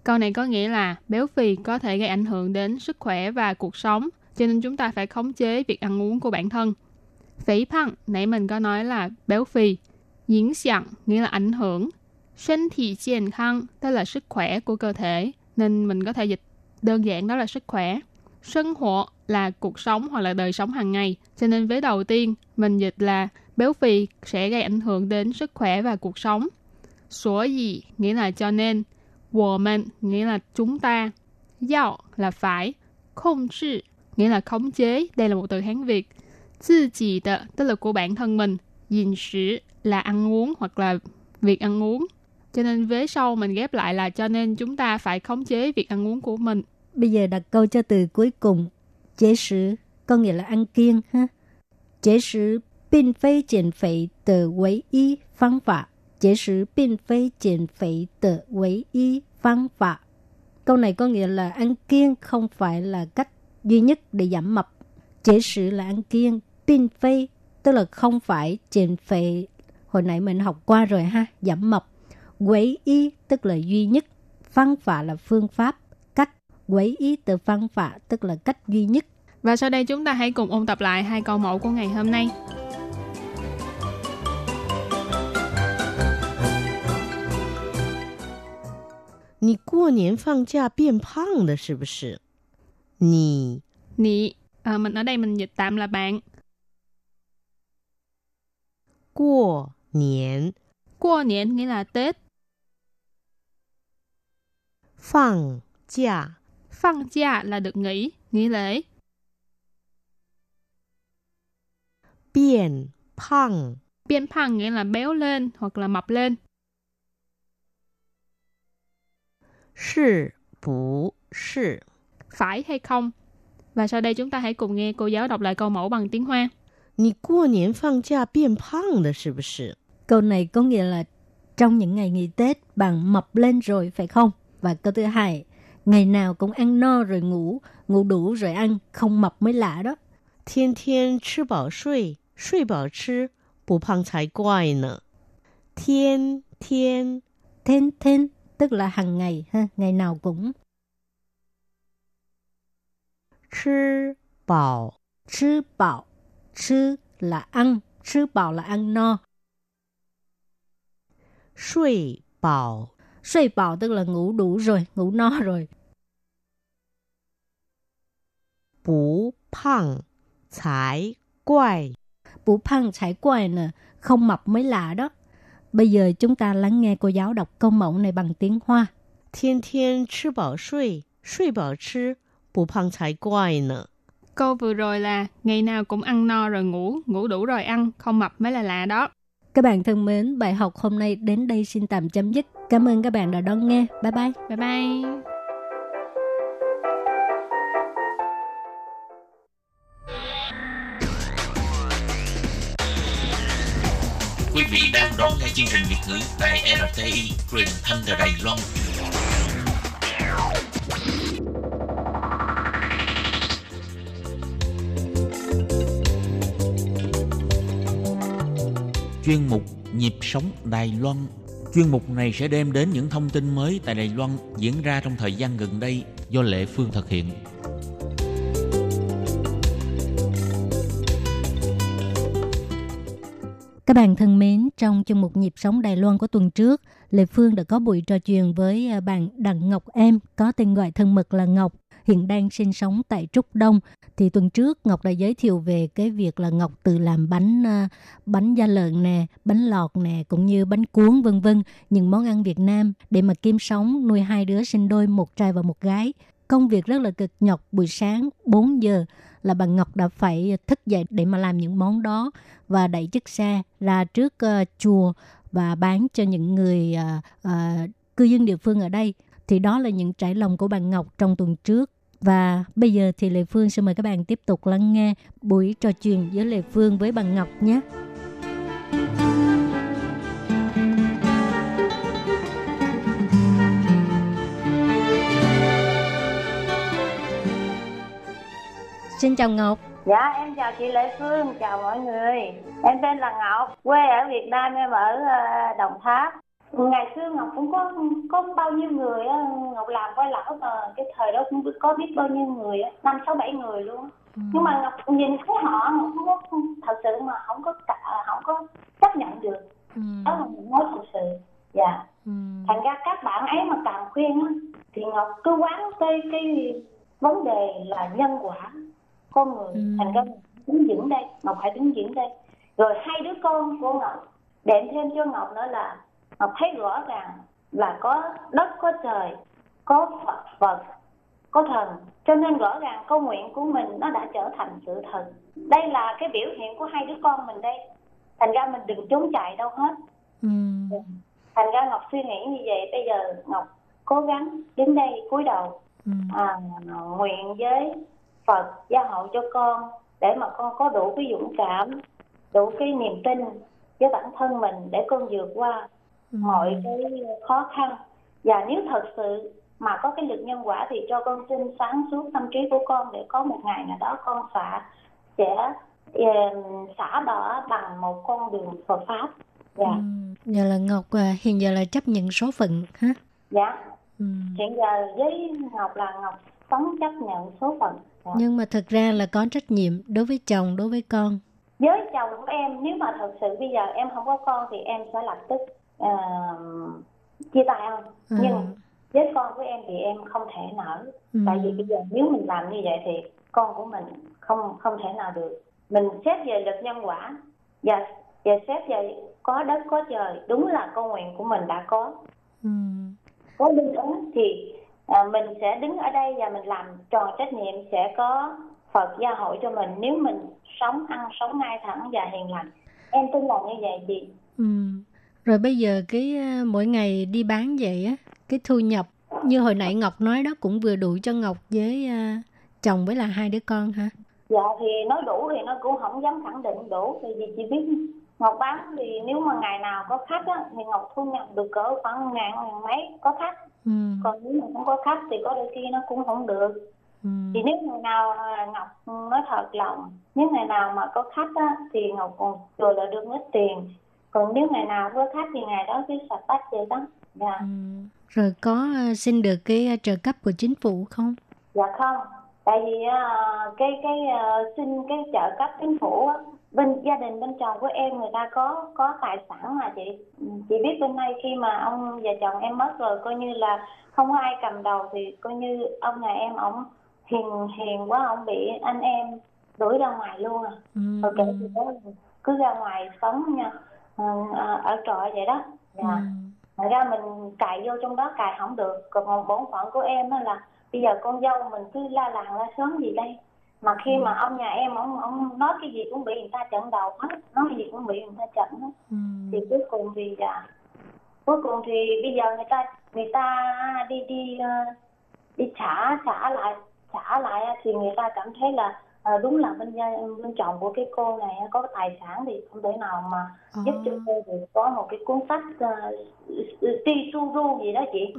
Câu này có nghĩa là béo phì có thể gây ảnh hưởng đến sức khỏe và cuộc sống, cho nên chúng ta phải khống chế việc ăn uống của bản thân. 肥胖 nãy mình có nói là béo phì, 影响 nghĩa là ảnh hưởng. Sinh thị chiền khăn, tức là sức khỏe của cơ thể, nên mình có thể dịch đơn giản đó là sức khỏe. Sân hộ là cuộc sống hoặc là đời sống hàng ngày, cho nên vế đầu tiên mình dịch là béo phì sẽ gây ảnh hưởng đến sức khỏe và cuộc sống. Sổ gì nghĩa là cho nên, wo men nghĩa là chúng ta, yào là phải, khống chế nghĩa là khống chế, đây là một từ Hán Việt. Tự chỉ tự tức là của bản thân mình, dinh sử là ăn uống hoặc là việc ăn uống. Cho nên vế sau mình ghép lại là cho nên chúng ta phải khống chế việc ăn uống của mình. Bây giờ đặt câu cho từ cuối cùng. Chế sử có nghĩa là ăn kiêng ha. Chế sử bình phê triển phế tờ quấy y phán phạ. Chế sử bình phê triển phế tờ quấy y phán phạ. Câu này có nghĩa là ăn kiêng không phải là cách duy nhất để giảm mập. Chế sử là ăn kiêng, bình phê tức là không phải, triển phế hồi nãy mình học qua rồi ha, giảm mập. Quấy y tức là duy nhất, phán phạ là phương pháp, cách. Quấy y từ phán phạ tức là cách duy nhất. Và sau đây chúng ta hãy cùng ôn tập lại hai câu mẫu của ngày hôm nay. Nì qua niên phang gia biên phang là gì bì? Nì mình ở đây mình dịch tạm là bạn. Qua niên nghĩa là Tết. Phang giả là được nghỉ, nghỉ lễ. Biên phang nghĩa là béo lên hoặc là mập lên. Sì bù sì. Phải hay không? Và sau đây chúng ta hãy cùng nghe cô giáo đọc lại câu mẫu bằng tiếng Hoa. Nì qua niên phang giả biên phang là sì bù sì? Câu này có nghĩa là trong những ngày nghỉ Tết bạn mập lên rồi phải không? Và câu thứ hai, ngày nào cũng ăn no rồi ngủ, ngủ đủ rồi ăn, không mập mới lạ đó. Thiên thiên chứ bảo suy, suy bảo chứ, bù phăng chái quài nè. Thiên thiên, tức là hàng ngày, ha, ngày nào cũng. Chứ bảo, chứ là ăn, chứ bảo là ăn no. Suy bảo tức là ngủ đủ rồi, ngủ no rồi. Bù phăng chái quài nè, không mập mới lạ đó. Bây giờ chúng ta lắng nghe cô giáo đọc câu mẫu này bằng tiếng Hoa. Thiên thiên chứ bảo suy, suy bảo chứ, bù phăng chái quài nè. Câu vừa rồi là ngày nào cũng ăn no rồi ngủ, ngủ đủ rồi ăn, không mập mới là lạ đó. Các bạn thân mến, bài học hôm nay đến đây xin tạm chấm dứt. Cảm ơn các bạn đã đón nghe. Bye bye. Bye bye. Quý vị đang đón nghe chương trình Việt ngữ tại RTI, truyền thanh từ Đài Loan. chuyên mục Nhịp sống Đài Loan. Chuyên mục này sẽ đem đến những thông tin mới tại Đài Loan diễn ra trong thời gian gần đây do Lệ Phương thực hiện. Các bạn thân mến, trong chương mục Nhịp sống Đài Loan của tuần trước, Lệ Phương đã có buổi trò chuyện với bạn Đặng Ngọc Em, có tên gọi thân mật là Ngọc, hiện đang sinh sống tại Trúc Đông. Thì tuần trước Ngọc đã giới thiệu về cái việc là Ngọc tự làm bánh da lợn nè, bánh lọt nè, cũng như bánh cuốn vân vân, những món ăn Việt Nam để mà kiếm sống nuôi hai đứa sinh đôi, một trai và một gái. Công việc rất là cực nhọc, buổi sáng 4 giờ là bà Ngọc đã phải thức dậy để mà làm những món đó và đẩy chiếc xe ra trước chùa và bán cho những người cư dân địa phương ở đây. Thì đó là những trải lòng của bà Ngọc trong tuần trước. Và bây giờ thì Lê Phương sẽ mời các bạn tiếp tục lắng nghe buổi trò chuyện giữa Lê Phương với bà Ngọc nhé. Xin chào Ngọc. Dạ, em chào chị Lê Phương, chào mọi người. Em tên là Ngọc, quê ở Việt Nam, em ở Đồng Tháp. Ngày xưa Ngọc cũng có bao nhiêu người, Ngọc làm quay lão mà cái thời đó cũng có biết bao nhiêu người, 5, 6, 7 người luôn. Nhưng mà Ngọc nhìn thấy họ, Ngọc không thật sự mà không có chấp nhận được. Đó là một mối thật sự. Dạ. Thành ra các bạn ấy mà càng khuyên thì Ngọc cứ quán cái vấn đề là nhân quả con người. Thành ra Ngọc phải đứng vững đây. Rồi hai đứa con của Ngọc, đệm thêm cho Ngọc nữa là Ngọc thấy rõ ràng là có đất, có trời, có Phật, có thần. Cho nên rõ ràng câu nguyện của mình nó đã trở thành sự thật. Đây là cái biểu hiện của hai đứa con mình đây. Thành ra mình đừng trốn chạy đâu hết. Thành ra Ngọc suy nghĩ như vậy. Bây giờ Ngọc cố gắng đến đây cúi đầu nguyện với Phật gia hộ cho con, để mà con có đủ cái dũng cảm, đủ cái niềm tin với bản thân mình để con vượt qua mọi cái khó khăn. Và nếu thật sự mà có cái lực nhân quả thì cho con xin sáng suốt tâm trí của con, để có một ngày nào đó con sẽ xả bỏ bằng một con đường Phật pháp. Dạ. Giờ là Ngọc hiện giờ là chấp nhận số phận ha. Dạ. Hiện giờ với Ngọc là Ngọc sống chấp nhận số phận. Dạ. Nhưng mà thật ra là có trách nhiệm đối với chồng, đối với con. Với chồng của em, nếu mà thật sự bây giờ em không có con thì em sẽ lập tức chia tay không. Nhưng với con của em thì em không thể nở. Tại vì bây giờ nếu mình làm như vậy thì con của mình không thể nào được. Mình xét về lực nhân quả và xét về có đất có trời, đúng là câu nguyện của mình đã có. Có linh ứng thì mình sẽ đứng ở đây và mình làm tròn trách nhiệm, sẽ có Phật gia hộ cho mình nếu mình sống ăn sống ngay thẳng và hiền lành. Em tin là như vậy chị. Rồi bây giờ cái mỗi ngày đi bán vậy á, cái thu nhập như hồi nãy Ngọc nói đó cũng vừa đủ cho Ngọc với chồng với là hai đứa con hả? Dạ thì nói đủ thì nó cũng không dám khẳng định đủ, tại vì chị biết Ngọc bán thì nếu mà ngày nào có khách á thì Ngọc thu nhập được cỡ khoảng 1.000 mấy có khách. Còn nếu mà không có khách thì có đôi khi nó cũng không được. Thì nếu ngày nào Ngọc nói thật lòng, nếu ngày nào mà có khách á thì Ngọc còn vừa lại được ít tiền. Còn nếu ngày nào với khách thì ngày đó cứ sạch bách vậy đó. Dạ. Rồi có xin được cái trợ cấp của chính phủ không? Dạ không. Tại vì cái xin cái trợ cấp chính phủ á, bên gia đình bên chồng của em người ta có tài sản mà chị. Chị biết bên đây khi mà ông và chồng em mất rồi coi như là không có ai cầm đầu, thì coi như ông nhà em ổng hiền quá, ổng bị anh em đuổi ra ngoài luôn à. Rồi kể từ đó cứ ra ngoài sống nha. Ở trọ vậy đó. Dạ. Thật ra mình cài vô trong đó cài không được. Còn bổn phận của em á là bây giờ con dâu mình cứ la làng la sớm gì đây, mà khi mà ông nhà em ông nói cái gì cũng bị người ta chặn đầu hết, nói cái gì cũng bị người ta chặn hết. Thì cuối cùng thì bây giờ người ta đi trả lại thì người ta cảm thấy là đúng là bên chồng của cái cô này có tài sản thì không thể nào mà giúp cho cô được có một cái cuốn sách ti su ru gì đó chị.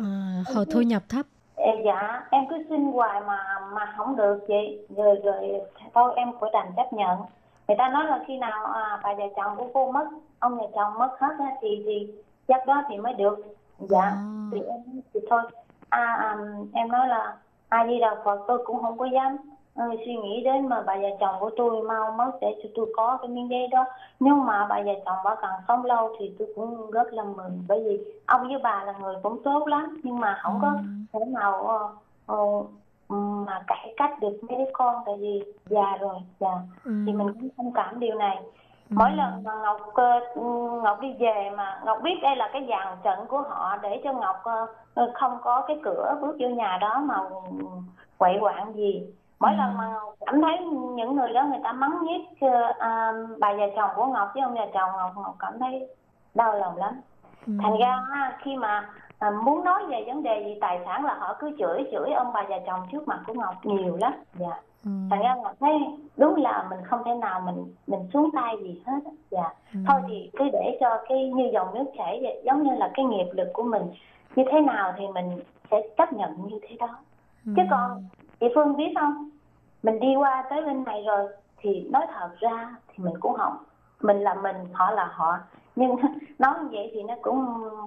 Họ thu nhập thấp. Dạ, em cứ xin hoài mà không được chị. Rồi thôi em cũng đành chấp nhận. Người ta nói là khi nào bà già chồng của cô mất ông nhà chồng mất hết thì chắc đó thì mới được. Dạ, thì em thì thôi. Em nói là ai đi đào Phật tôi cũng không có dám suy nghĩ đến mà bà già chồng của tôi mau mất để cho tôi có cái miếng giấy đó. Nhưng mà bà già chồng bà càng sống lâu thì tôi cũng rất là mừng, bởi vì ông với bà là người cũng tốt lắm, nhưng mà không có thể nào mà cải cách được mấy đứa con, tại vì già rồi. Dạ. Thì mình cũng thông cảm điều này. Mỗi lần mà Ngọc đi về mà Ngọc biết đây là cái dàn trận của họ để cho Ngọc không có cái cửa bước vô nhà đó mà quậy quạng gì. Mỗi lần mà Ngọc cảm thấy những người đó người ta mắng nhiếc bà già chồng của Ngọc chứ ông già chồng Ngọc cảm thấy đau lòng lắm. Thành ra khi mà muốn nói về vấn đề gì tài sản là họ cứ chửi ông bà già chồng trước mặt của Ngọc nhiều lắm. Dạ. Thành ra Ngọc thấy đúng là mình không thể nào mình xuống tay gì hết. Dạ. Thôi thì cứ để cho cái như dòng nước chảy vậy, giống như là cái nghiệp lực của mình như thế nào thì mình sẽ chấp nhận như thế đó. Chứ còn chị Phương biết không, mình đi qua tới bên này rồi thì nói thật ra thì mình cũng không, mình là mình, họ là họ, nhưng nói như vậy thì nó cũng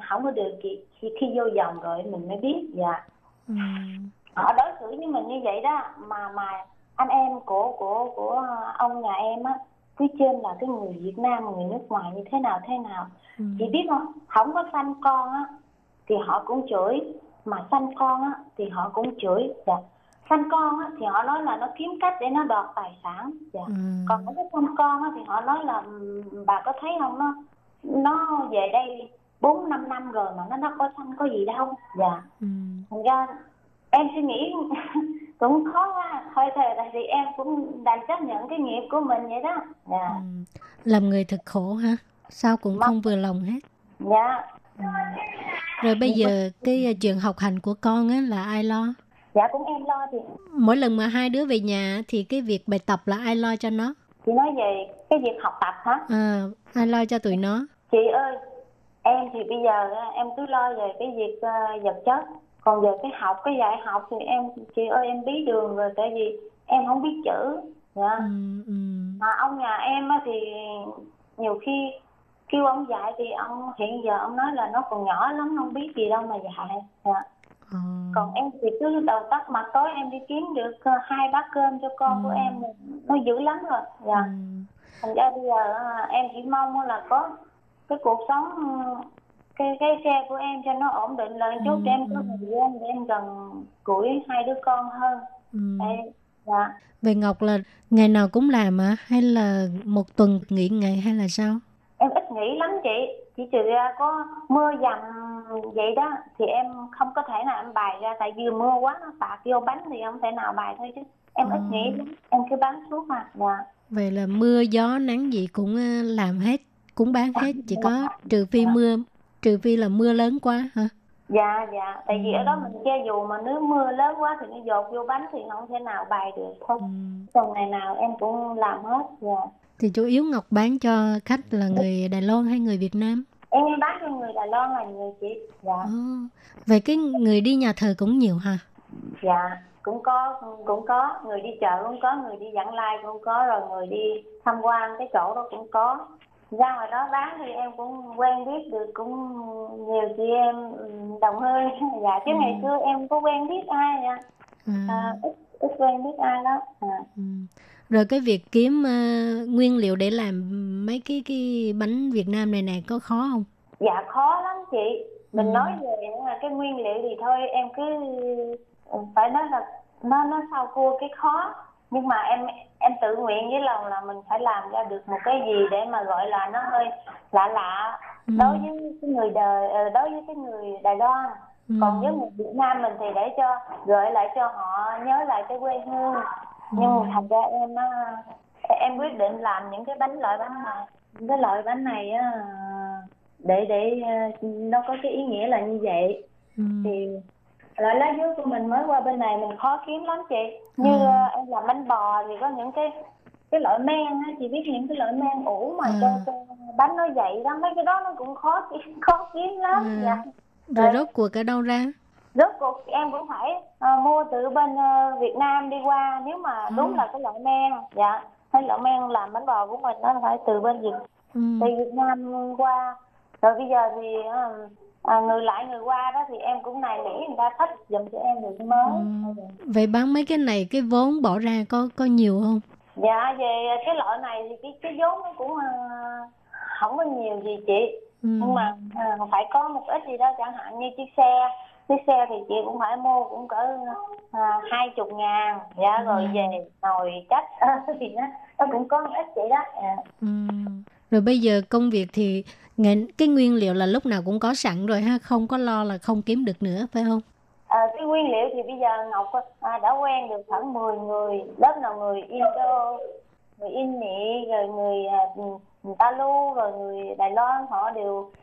không có được. Khi vô dòng rồi mình mới biết. Dạ. Họ đối xử với mình như vậy đó, mà anh em của ông nhà em á, cứ trên là cái người Việt Nam, người nước ngoài như thế nào. Chị biết không có sanh con á thì họ cũng chửi, mà sanh con á thì họ cũng chửi. Dạ. Sanh con á thì họ nói là nó kiếm cách để nó đoạt tài sản. Dạ. Còn cái sanh con á thì họ nói là bà có thấy không, nó về đây 4-5 năm rồi mà nó có sanh có gì đâu. Dạ. Thành ra em suy nghĩ cũng khó quá. Thôi thì em cũng đành chấp nhận cái nghiệp của mình vậy đó. Dạ. Làm người thật khổ ha, sao cũng không vừa lòng hết. Dạ. Rồi bây giờ cái chuyện học hành của con á là ai lo? Dạ cũng em lo. Thì mỗi lần mà hai đứa về nhà thì cái việc bài tập là ai lo cho nó? Chị nói về cái việc học tập hả? Ai lo cho tụi nó? Chị ơi, em thì bây giờ em cứ lo về cái việc vật chất, còn về cái học, cái dạy học thì em, chị ơi, em bí đường rồi, tại vì em không biết chữ. Dạ. Mà ông nhà em thì nhiều khi kêu ông dạy thì ông hiện giờ ông nói là nó còn nhỏ lắm, không biết gì đâu mà dạy. Dạ. Còn em thì cứ đầu tắt mặt tối em đi kiếm được 2 bát cơm cho con của em, nó dữ lắm rồi. Dạ. Thành ra bây giờ em chỉ mong là có cái cuộc sống, cái xe của em cho nó ổn định lên chút để em có thời gian để em gần gũi hai đứa con hơn. Dạ. Về Ngọc là ngày nào cũng làm hả? Hay là một tuần nghỉ ngày hay là sao? Em ít nghỉ lắm chị. Chỉ trừ ra có mưa dầm vậy đó thì em không có thể nào em bài ra, tại vì mưa quá nó tạt vô bánh thì không thể nào bài thôi chứ. Em ít nghĩ lắm, em cứ bán suốt mà. Dạ. Vậy là mưa gió nắng gì cũng làm hết, cũng bán hết, chỉ có trừ phi mưa, trừ phi là mưa lớn quá hả? Dạ, dạ, tại vì ở đó mình che dù mà nếu mưa lớn quá thì nó dột vô bánh thì không thể nào bài được thôi. Tuần này nào em cũng làm hết. Dạ. Thì chủ yếu Ngọc bán cho khách là người Đài Loan hay người Việt Nam? Em bán cho người Đài Loan là người chị. Dạ. Vậy cái người đi nhà thờ cũng nhiều hả? Dạ, cũng có, người đi chợ cũng có, người đi vãng lai cũng có, rồi người đi tham quan cái chỗ đó cũng có. Ra ngoài đó bán thì em cũng quen biết được cũng nhiều chị em đồng hương. Dạ, chứ ngày xưa em có quen biết ai nha. Ít quen biết ai đó. Rồi cái việc kiếm nguyên liệu để làm mấy cái bánh Việt Nam này có khó không? Dạ khó lắm chị. Mình nói về cái nguyên liệu thì thôi em cứ phải nói là nó sau cua cái khó. Nhưng mà em tự nguyện với lòng là mình phải làm ra được một cái gì để mà gọi là nó hơi lạ đối với cái người đời, đối với cái người Đài Loan. Còn với người Việt Nam mình thì để cho gợi lại cho họ nhớ lại cái quê hương. Nhưng thật ra em quyết định làm những cái loại bánh này để nó có cái ý nghĩa là như vậy. Thì loại lá dứa của mình mới qua bên này mình khó kiếm lắm chị. Như em làm bánh bò thì có những cái loại men á, chị biết những cái loại men ủ mà cho bánh nó dậy đó, mấy cái đó nó cũng khó kiếm lắm. Dạ. Rồi rốt cuộc ở đâu ra? Rốt cuộc em cũng phải mua từ bên Việt Nam đi qua, nếu mà đúng là cái loại men. Dạ, cái loại men làm bánh bò của mình nó phải từ bên Việt Thì Việt Nam qua rồi bây giờ thì người lại người qua đó thì em cũng này nghĩ người ta thích dùm cho em được mới. Vậy bán mấy cái này cái vốn bỏ ra có nhiều không? Dạ về cái loại này thì cái vốn nó cũng không có nhiều gì chị. Nhưng mà phải có một ít gì đó, chẳng hạn như chiếc xe thì chị cũng phải mua cũng cỡ 20.000, dạ rồi về nồi cách thì nó cũng có một ít vậy đó. Rồi bây giờ công việc thì cái nguyên liệu là lúc nào cũng có sẵn rồi ha, không có lo là không kiếm được nữa phải không? Cái nguyên liệu thì bây giờ Ngọc đã quen được khoảng 10 người, lớp nào người Indo, người Inni, rồi người Palau, rồi người Đài Loan, họ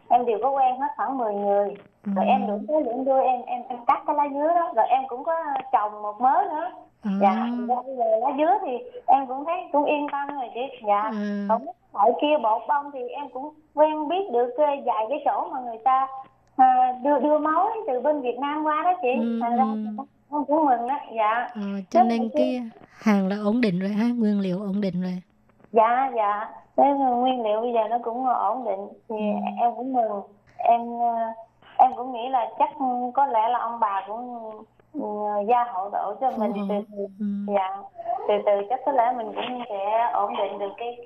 em đều có quen hết khoảng 10 người. Rồi em đủ cái lượng đưa em cắt cái lá dứa đó, rồi em cũng có trồng một mớ nữa. Dạ, bây giờ lá dứa thì em cũng thấy cũng yên tâm rồi chị. Dạ, còn ở kia bột bông thì em cũng quen biết được vài cái chỗ mà người ta đưa máu từ bên Việt Nam qua đó chị. Thành ra con cũng mừng đó. Dạ. Cho nên cái hàng là ổn định rồi ha, nguyên liệu ổn định rồi. Dạ, dạ. Cái nguyên liệu bây giờ nó cũng ổn định thì em cũng mừng. Em cũng nghĩ là chắc có lẽ là ông bà cũng gia hộ độ cho mình từ từ. Dạ, từ chắc có lẽ mình cũng sẽ ổn định được cái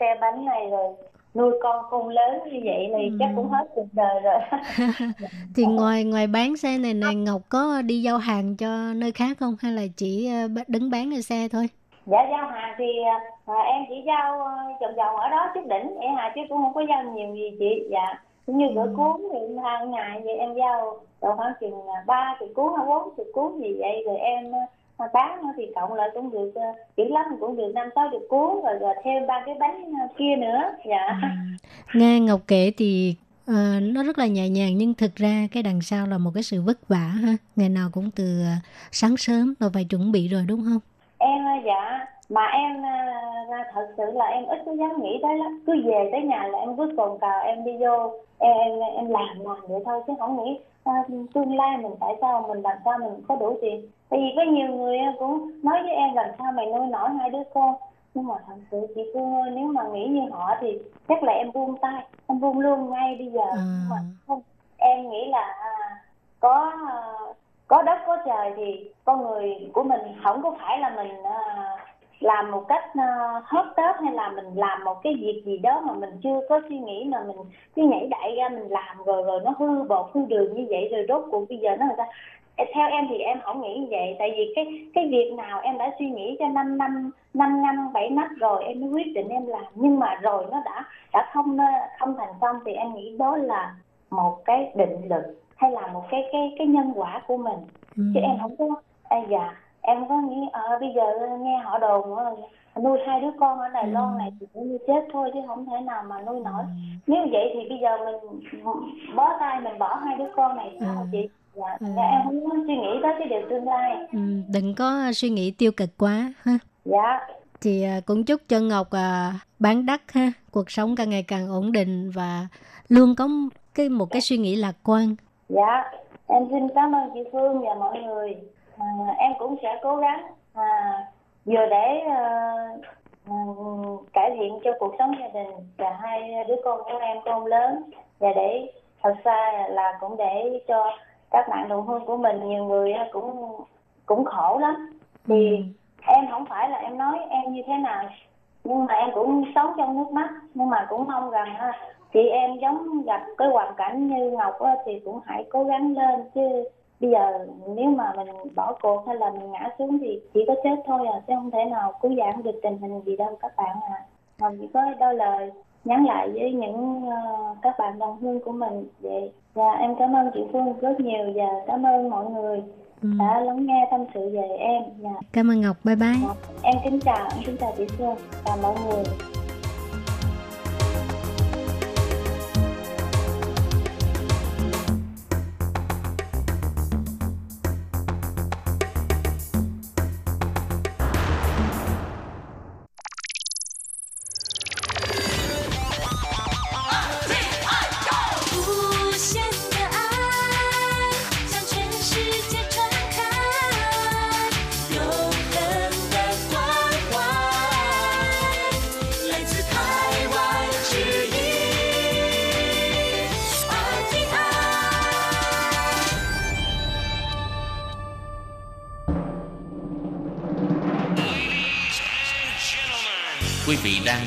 xe bánh này rồi. Nuôi con lớn như vậy thì chắc cũng hết cuộc đời rồi. Thì ngoài bán xe này Ngọc có đi giao hàng cho nơi khác không hay là chỉ đứng bán ở xe thôi? Dạ giao hàng thì em chỉ giao vòng vòng ở đó chút đỉnh em hà chứ cũng không có giao nhiều gì chị. Dạ cũng như bữa cuốn thì hàng ngày vậy em giao độ khoảng chừng 30 cuốn hay 40 cuốn gì vậy rồi em bán thì cộng lại cũng được dữ lắm cũng được 5-6 cuốn rồi thêm 3 cái bánh kia nữa. Dạ. Nghe Ngọc kể thì nó rất là nhẹ nhàng nhưng thực ra cái đằng sau là một cái sự vất vả ha. Ngày nào cũng từ sáng sớm là phải chuẩn bị rồi đúng không? Em dạ mà em thật sự là em ít có dám nghĩ tới lắm, cứ về tới nhà là em cứ cồn cào em đi vô em làm vậy thôi chứ không nghĩ tương lai mình tại sao mình làm sao mình có đủ tiền. Tại vì có nhiều người cũng nói với em làm sao mày nuôi nổi 2 đứa con. Nhưng mà thật sự chị Phương ơi, nếu mà nghĩ như họ thì chắc là em buông tay, em buông luôn ngay bây giờ. Nhưng mà không, em nghĩ là có đất có trời thì con người của mình không có phải là mình làm một cách hớt tớp hay là mình làm một cái việc gì đó mà mình chưa có suy nghĩ mà mình cứ nhảy đại ra mình làm rồi nó hư bột hư đường như vậy rồi rốt cuộc bây giờ nó người ta. Theo em thì em không nghĩ như vậy, tại vì cái việc nào em đã suy nghĩ cho 5 năm 7 năm rồi em mới quyết định em làm, nhưng mà rồi nó đã không thành công thì em nghĩ đó là một cái định lực hay là một cái nhân quả của mình. Chứ em không có em có nghĩ bây giờ nghe họ đồn nuôi 2 đứa con ở Đài Loan này thì cũng như chết thôi chứ không thể nào mà nuôi nổi. Nếu vậy thì bây giờ mình bó tay mình bỏ 2 đứa con này sao chị? Dạ, em không muốn suy nghĩ tới cái điều tương lai. Đừng có suy nghĩ tiêu cực quá ha. Dạ. Thì cũng chúc cho Ngọc bán đắt ha, cuộc sống càng ngày càng ổn định và luôn có một cái suy nghĩ lạc quan. Dạ, em xin cảm ơn chị Phương và mọi người. Em cũng sẽ cố gắng vừa để cải thiện cho cuộc sống gia đình và 2 đứa con của em con lớn và để thật ra là cũng để cho các bạn đồng hương của mình. Nhiều người cũng khổ lắm thì em không phải là em nói em như thế nào nhưng mà em cũng sống trong nước mắt, nhưng mà cũng mong rằng chị em giống gặp cái hoàn cảnh như Ngọc thì cũng hãy cố gắng lên chứ bây giờ nếu mà mình bỏ cuộc hay là mình ngã xuống thì chỉ có chết thôi chứ không thể nào cứu vãn được tình hình gì đâu các bạn Mà chỉ có đôi lời nhắn lại với những các bạn đồng hương của mình vậy. Và em cảm ơn chị Phương rất nhiều và cảm ơn mọi người đã lắng nghe tâm sự về em. Cảm ơn Ngọc, bye bye. Em kính chào chị Phương và mọi người. Quý vị đang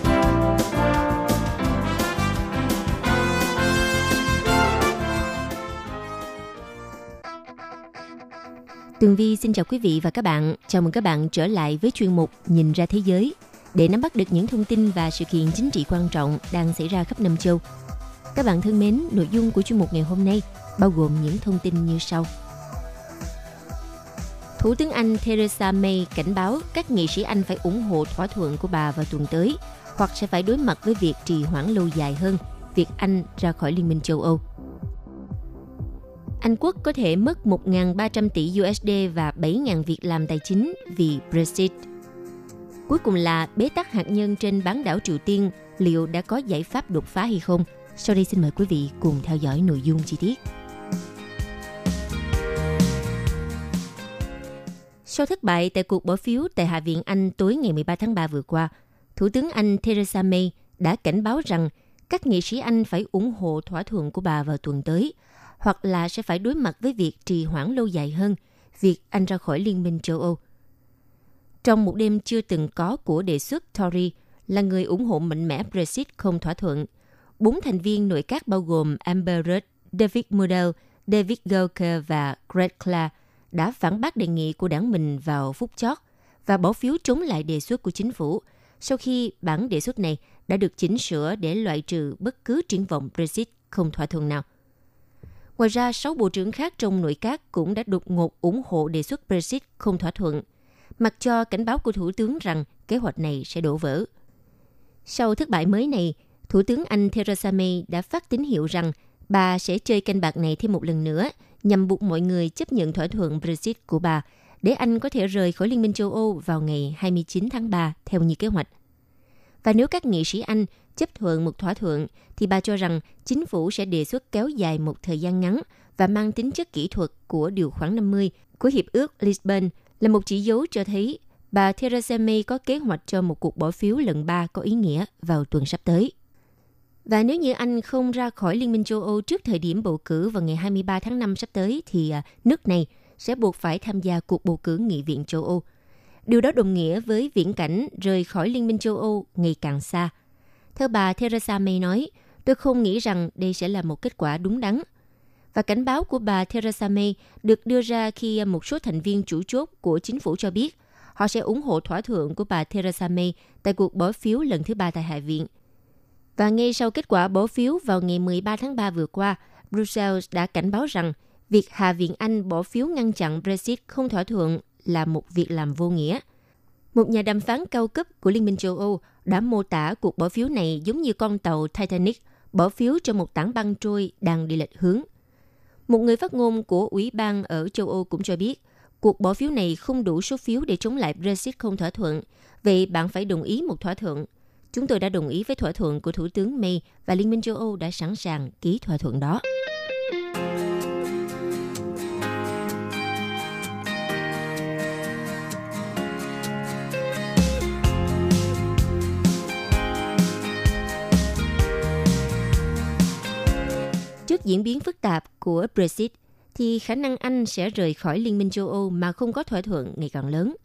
Tường Vi xin chào quý vị và các bạn. Chào mừng các bạn trở lại với chuyên mục Nhìn ra thế giới để nắm bắt được những thông tin và sự kiện chính trị quan trọng đang xảy ra khắp năm châu. Các bạn thân mến, nội dung của chuyên mục ngày hôm nay bao gồm những thông tin như sau. Thủ tướng Anh Theresa May cảnh báo các nghị sĩ Anh phải ủng hộ thỏa thuận của bà vào tuần tới hoặc sẽ phải đối mặt với việc trì hoãn lâu dài hơn việc Anh ra khỏi Liên minh châu Âu. Anh Quốc có thể mất 1.300 tỷ USD và 7.000 việc làm tài chính vì Brexit. Cuối cùng là bế tắc hạt nhân trên bán đảo Triều Tiên, liệu đã có giải pháp đột phá hay không? Sau đây xin mời quý vị cùng theo dõi nội dung chi tiết. Sau thất bại tại cuộc bỏ phiếu tại Hạ viện Anh tối ngày 13 tháng 3 vừa qua, Thủ tướng Anh Theresa May đã cảnh báo rằng các nghị sĩ Anh phải ủng hộ thỏa thuận của bà vào tuần tới, hoặc là sẽ phải đối mặt với việc trì hoãn lâu dài hơn việc Anh ra khỏi Liên minh châu Âu. Trong một đêm chưa từng có của đề xuất Tory là người ủng hộ mạnh mẽ Brexit không thỏa thuận, 4 thành viên nội các bao gồm Amber Rudd, David Murdoch, David Gawker và Greg Clark đã phản bác đề nghị của đảng mình vào phút chót và bỏ phiếu chống lại đề xuất của chính phủ sau khi bản đề xuất này đã được chỉnh sửa để loại trừ bất cứ triển vọng Brexit không thỏa thuận nào. Ngoài ra, 6 bộ trưởng khác trong nội các cũng đã đột ngột ủng hộ đề xuất Brexit không thỏa thuận, mặc cho cảnh báo của Thủ tướng rằng kế hoạch này sẽ đổ vỡ. Sau thất bại mới này, Thủ tướng Anh Theresa May đã phát tín hiệu rằng bà sẽ chơi canh bạc này thêm một lần nữa nhằm buộc mọi người chấp nhận thỏa thuận Brexit của bà để Anh có thể rời khỏi Liên minh châu Âu vào ngày 29 tháng 3 theo như kế hoạch. Và nếu các nghị sĩ Anh chấp thuận một thỏa thuận, thì bà cho rằng chính phủ sẽ đề xuất kéo dài một thời gian ngắn và mang tính chất kỹ thuật của điều khoản 50 của Hiệp ước Lisbon là một chỉ dấu cho thấy bà Theresa May có kế hoạch cho một cuộc bỏ phiếu lần 3 có ý nghĩa vào tuần sắp tới. Và nếu như Anh không ra khỏi Liên minh châu Âu trước thời điểm bầu cử vào ngày 23 tháng 5 sắp tới, thì nước này sẽ buộc phải tham gia cuộc bầu cử nghị viện châu Âu. Điều đó đồng nghĩa với viễn cảnh rời khỏi Liên minh châu Âu ngày càng xa. Theo bà Theresa May nói, tôi không nghĩ rằng đây sẽ là một kết quả đúng đắn. Và cảnh báo của bà Theresa May được đưa ra khi một số thành viên chủ chốt của chính phủ cho biết họ sẽ ủng hộ thỏa thuận của bà Theresa May tại cuộc bỏ phiếu lần thứ 3 tại Hạ viện. Và ngay sau kết quả bỏ phiếu vào ngày 13 tháng 3 vừa qua, Brussels đã cảnh báo rằng việc Hạ viện Anh bỏ phiếu ngăn chặn Brexit không thỏa thuận là một việc làm vô nghĩa. Một nhà đàm phán cao cấp của Liên minh châu Âu đã mô tả cuộc bỏ phiếu này giống như con tàu Titanic bỏ phiếu cho một tảng băng trôi đang đi lệch hướng. Một người phát ngôn của Ủy ban ở châu Âu cũng cho biết, cuộc bỏ phiếu này không đủ số phiếu để chống lại Brexit không thỏa thuận, vậy bạn phải đồng ý một thỏa thuận. Chúng tôi đã đồng ý với thỏa thuận của Thủ tướng May và Liên minh châu Âu đã sẵn sàng ký thỏa thuận đó. Trước diễn biến phức tạp của Brexit, thì khả năng Anh sẽ rời khỏi Liên minh châu Âu mà không có thỏa thuận ngày càng lớn.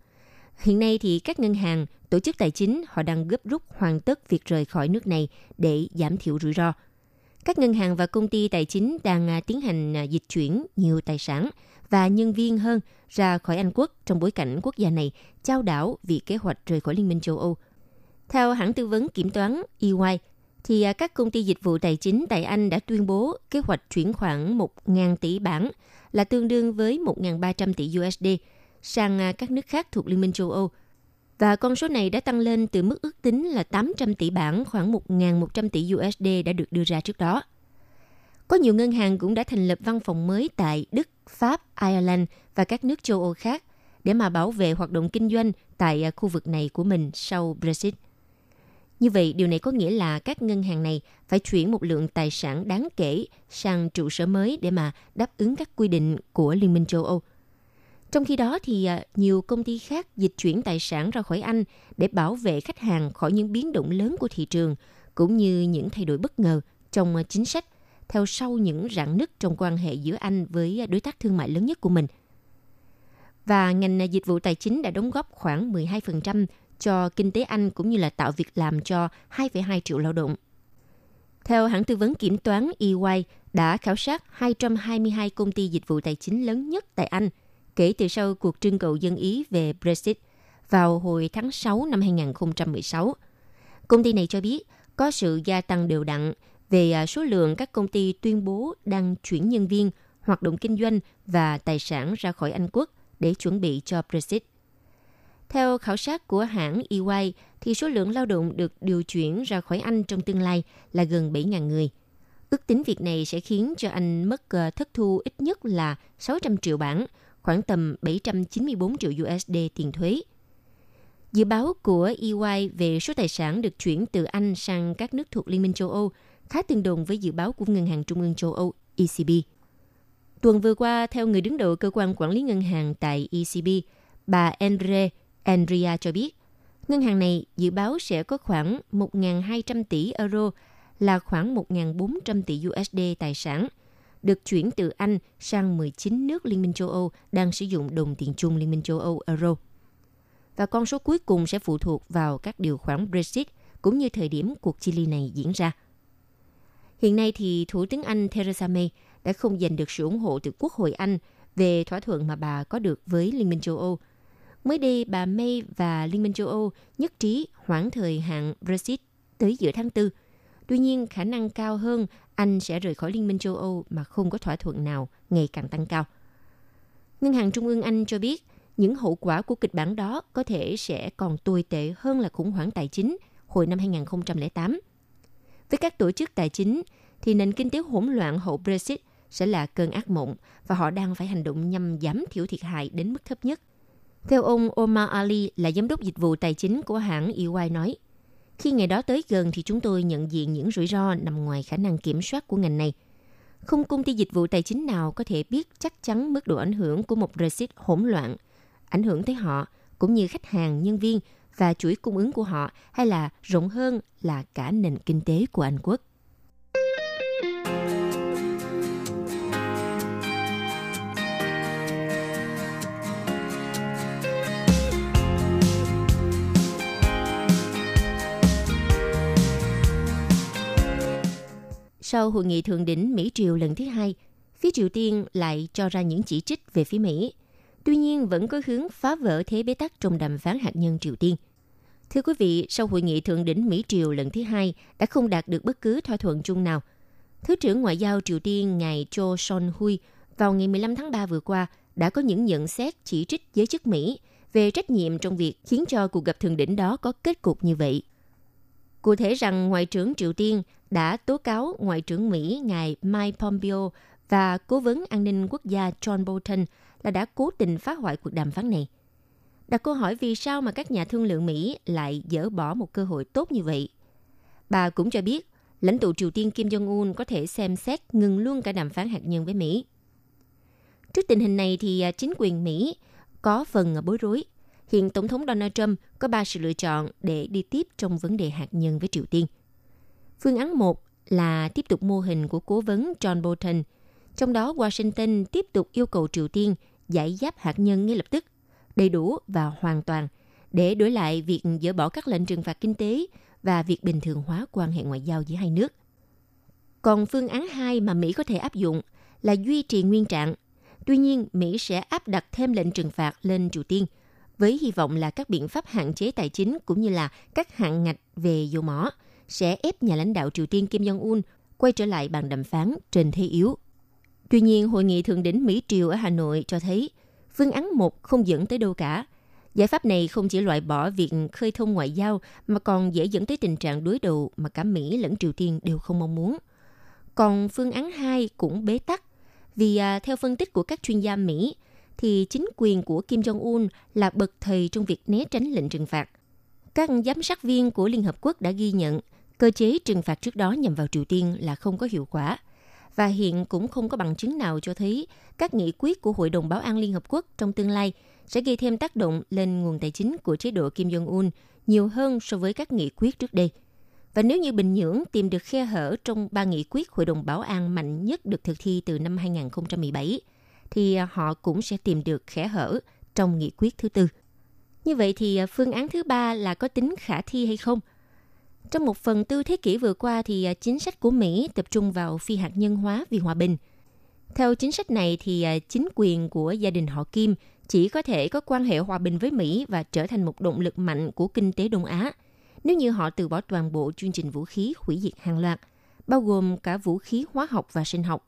Hiện nay thì các ngân hàng, tổ chức tài chính họ đang gấp rút hoàn tất việc rời khỏi nước này để giảm thiểu rủi ro. Các ngân hàng và công ty tài chính đang tiến hành dịch chuyển nhiều tài sản và nhân viên hơn ra khỏi Anh Quốc trong bối cảnh quốc gia này chao đảo vì kế hoạch rời khỏi Liên minh châu Âu. Theo hãng tư vấn kiểm toán EY, thì các công ty dịch vụ tài chính tại Anh đã tuyên bố kế hoạch chuyển khoảng 1.000 tỷ bảng là tương đương với 1.300 tỷ USD sang các nước khác thuộc Liên minh châu Âu. Và con số này đã tăng lên từ mức ước tính là 800 tỷ bảng, khoảng 1.100 tỷ USD đã được đưa ra trước đó. Có nhiều ngân hàng cũng đã thành lập văn phòng mới tại Đức, Pháp, Ireland và các nước châu Âu khác để mà bảo vệ hoạt động kinh doanh tại khu vực này của mình sau Brexit. Như vậy, điều này có nghĩa là các ngân hàng này phải chuyển một lượng tài sản đáng kể sang trụ sở mới để mà đáp ứng các quy định của Liên minh châu Âu. Trong khi đó, thì nhiều công ty khác dịch chuyển tài sản ra khỏi Anh để bảo vệ khách hàng khỏi những biến động lớn của thị trường, cũng như những thay đổi bất ngờ trong chính sách, theo sau những rạn nứt trong quan hệ giữa Anh với đối tác thương mại lớn nhất của mình. Và ngành dịch vụ tài chính đã đóng góp khoảng 12% cho kinh tế Anh cũng như là tạo việc làm cho 2,2 triệu lao động. Theo hãng tư vấn kiểm toán EY đã khảo sát 222 công ty dịch vụ tài chính lớn nhất tại Anh kể từ sau cuộc trưng cầu dân ý về Brexit vào hồi tháng 6 năm 2016. Công ty này cho biết có sự gia tăng đều đặn về số lượng các công ty tuyên bố đang chuyển nhân viên, hoạt động kinh doanh và tài sản ra khỏi Anh quốc để chuẩn bị cho Brexit. Theo khảo sát của hãng EY, thì số lượng lao động được điều chuyển ra khỏi Anh trong tương lai là gần 7.000 người. Ước tính việc này sẽ khiến cho Anh mất thất thu ít nhất là 600 triệu bảng, khoảng tầm 794 triệu USD tiền thuế. Dự báo của EY về số tài sản được chuyển từ Anh sang các nước thuộc Liên minh châu Âu khá tương đồng với dự báo của Ngân hàng Trung ương châu Âu ECB. Tuần vừa qua, theo người đứng đầu cơ quan quản lý ngân hàng tại ECB, bà Andrea cho biết, ngân hàng này dự báo sẽ có khoảng 1.200 tỷ euro là khoảng 1.400 tỷ USD tài sản, được chuyển từ Anh sang 19 nước Liên minh châu Âu đang sử dụng đồng tiền chung Liên minh châu Âu euro. Và con số cuối cùng sẽ phụ thuộc vào các điều khoản Brexit cũng như thời điểm cuộc chia ly này diễn ra. Hiện nay thì Thủ tướng Anh Theresa May đã không giành được sự ủng hộ từ Quốc hội Anh về thỏa thuận mà bà có được với Liên minh châu Âu. Mới đây, bà May và Liên minh châu Âu nhất trí hoãn thời hạn Brexit tới giữa tháng 4. Tuy nhiên, khả năng cao hơn Anh sẽ rời khỏi Liên minh châu Âu mà không có thỏa thuận nào ngày càng tăng cao. Ngân hàng Trung ương Anh cho biết, những hậu quả của kịch bản đó có thể sẽ còn tồi tệ hơn là khủng hoảng tài chính hồi năm 2008. Với các tổ chức tài chính, thì nền kinh tế hỗn loạn hậu Brexit sẽ là cơn ác mộng và họ đang phải hành động nhằm giảm thiểu thiệt hại đến mức thấp nhất. Theo ông Omar Ali là giám đốc dịch vụ tài chính của hãng EY nói, khi ngày đó tới gần thì chúng tôi nhận diện những rủi ro nằm ngoài khả năng kiểm soát của ngành này. Không công ty dịch vụ tài chính nào có thể biết chắc chắn mức độ ảnh hưởng của một Brexit hỗn loạn, ảnh hưởng tới họ, cũng như khách hàng, nhân viên và chuỗi cung ứng của họ hay là rộng hơn là cả nền kinh tế của Anh quốc. Sau hội nghị thượng đỉnh Mỹ-Triều lần thứ hai, phía Triều Tiên lại cho ra những chỉ trích về phía Mỹ. Tuy nhiên, vẫn có hướng phá vỡ thế bế tắc trong đàm phán hạt nhân Triều Tiên. Thưa quý vị, sau hội nghị thượng đỉnh Mỹ-Triều lần thứ hai đã không đạt được bất cứ thỏa thuận chung nào. Thứ trưởng Ngoại giao Triều Tiên ngài Cho Son-hui vào ngày 15 tháng 3 vừa qua đã có những nhận xét chỉ trích giới chức Mỹ về trách nhiệm trong việc khiến cho cuộc gặp thượng đỉnh đó có kết cục như vậy. Cụ thể rằng Ngoại trưởng Triều Tiên đã tố cáo Ngoại trưởng Mỹ ngài Mike Pompeo và Cố vấn An ninh Quốc gia John Bolton là đã cố tình phá hoại cuộc đàm phán này. Đặt câu hỏi vì sao mà các nhà thương lượng Mỹ lại dỡ bỏ một cơ hội tốt như vậy. Bà cũng cho biết, lãnh tụ Triều Tiên Kim Jong-un có thể xem xét ngừng luôn cả đàm phán hạt nhân với Mỹ. Trước tình hình này thì chính quyền Mỹ có phần bối rối. Hiện Tổng thống Donald Trump có 3 sự lựa chọn để đi tiếp trong vấn đề hạt nhân với Triều Tiên. Phương án 1 là tiếp tục mô hình của cố vấn John Bolton. Trong đó, Washington tiếp tục yêu cầu Triều Tiên giải giáp hạt nhân ngay lập tức, đầy đủ và hoàn toàn, để đổi lại việc dỡ bỏ các lệnh trừng phạt kinh tế và việc bình thường hóa quan hệ ngoại giao giữa hai nước. Còn phương án 2 mà Mỹ có thể áp dụng là duy trì nguyên trạng. Tuy nhiên, Mỹ sẽ áp đặt thêm lệnh trừng phạt lên Triều Tiên, với hy vọng là các biện pháp hạn chế tài chính cũng như là các hạn ngạch về dầu mỏ sẽ ép nhà lãnh đạo Triều Tiên Kim Jong-un quay trở lại bàn đàm phán trên thế yếu. Tuy nhiên, hội nghị thượng đỉnh Mỹ-Triều ở Hà Nội cho thấy phương án 1 không dẫn tới đâu cả. Giải pháp này không chỉ loại bỏ việc khơi thông ngoại giao mà còn dễ dẫn tới tình trạng đối đầu mà cả Mỹ lẫn Triều Tiên đều không mong muốn. Còn phương án 2 cũng bế tắc vì theo phân tích của các chuyên gia Mỹ, thì chính quyền của Kim Jong-un là bậc thầy trong việc né tránh lệnh trừng phạt. Các giám sát viên của Liên Hợp Quốc đã ghi nhận cơ chế trừng phạt trước đó nhằm vào Triều Tiên là không có hiệu quả. Và hiện cũng không có bằng chứng nào cho thấy các nghị quyết của Hội đồng Bảo an Liên Hợp Quốc trong tương lai sẽ gây thêm tác động lên nguồn tài chính của chế độ Kim Jong-un nhiều hơn so với các nghị quyết trước đây. Và nếu như Bình Nhưỡng tìm được khe hở trong 3 nghị quyết Hội đồng Bảo an mạnh nhất được thực thi từ năm 2017, thì họ cũng sẽ tìm được khe hở trong nghị quyết thứ 4. Như vậy thì phương án thứ 3 là có tính khả thi hay không? Trong một phần tư thế kỷ vừa qua thì chính sách của Mỹ tập trung vào phi hạt nhân hóa vì hòa bình. Theo chính sách này thì chính quyền của gia đình họ Kim chỉ có thể có quan hệ hòa bình với Mỹ và trở thành một động lực mạnh của kinh tế Đông Á nếu như họ từ bỏ toàn bộ chương trình vũ khí hủy diệt hàng loạt, bao gồm cả vũ khí hóa học và sinh học.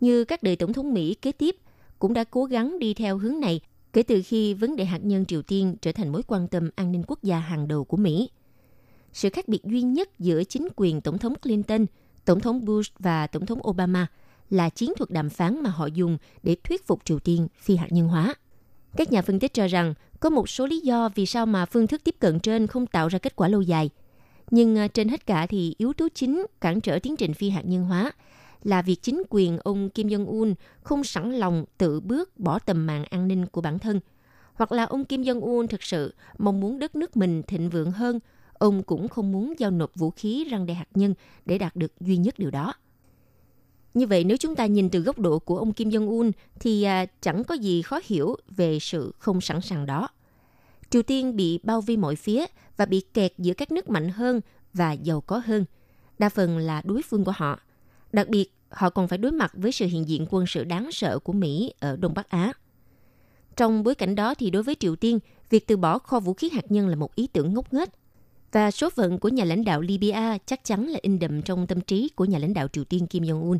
Như các đời tổng thống Mỹ kế tiếp cũng đã cố gắng đi theo hướng này kể từ khi vấn đề hạt nhân Triều Tiên trở thành mối quan tâm an ninh quốc gia hàng đầu của Mỹ. Sự khác biệt duy nhất giữa chính quyền Tổng thống Clinton, Tổng thống Bush và Tổng thống Obama là chiến thuật đàm phán mà họ dùng để thuyết phục Triều Tiên phi hạt nhân hóa. Các nhà phân tích cho rằng có một số lý do vì sao mà phương thức tiếp cận trên không tạo ra kết quả lâu dài. Nhưng trên hết cả thì yếu tố chính cản trở tiến trình phi hạt nhân hóa là việc chính quyền ông Kim Jong-un không sẵn lòng tự bước bỏ tầm mạng an ninh của bản thân. Hoặc là ông Kim Jong-un thực sự mong muốn đất nước mình thịnh vượng hơn, ông cũng không muốn giao nộp vũ khí răng đe hạt nhân để đạt được duy nhất điều đó. Như vậy, nếu chúng ta nhìn từ góc độ của ông Kim Jong-un thì chẳng có gì khó hiểu về sự không sẵn sàng đó. Triều Tiên bị bao vây mọi phía và bị kẹt giữa các nước mạnh hơn và giàu có hơn, đa phần là đối phương của họ. Đặc biệt, họ còn phải đối mặt với sự hiện diện quân sự đáng sợ của Mỹ ở Đông Bắc Á. Trong bối cảnh đó thì đối với Triều Tiên, việc từ bỏ kho vũ khí hạt nhân là một ý tưởng ngốc nghếch. Và số phận của nhà lãnh đạo Libya chắc chắn là in đậm trong tâm trí của nhà lãnh đạo Triều Tiên Kim Jong-un.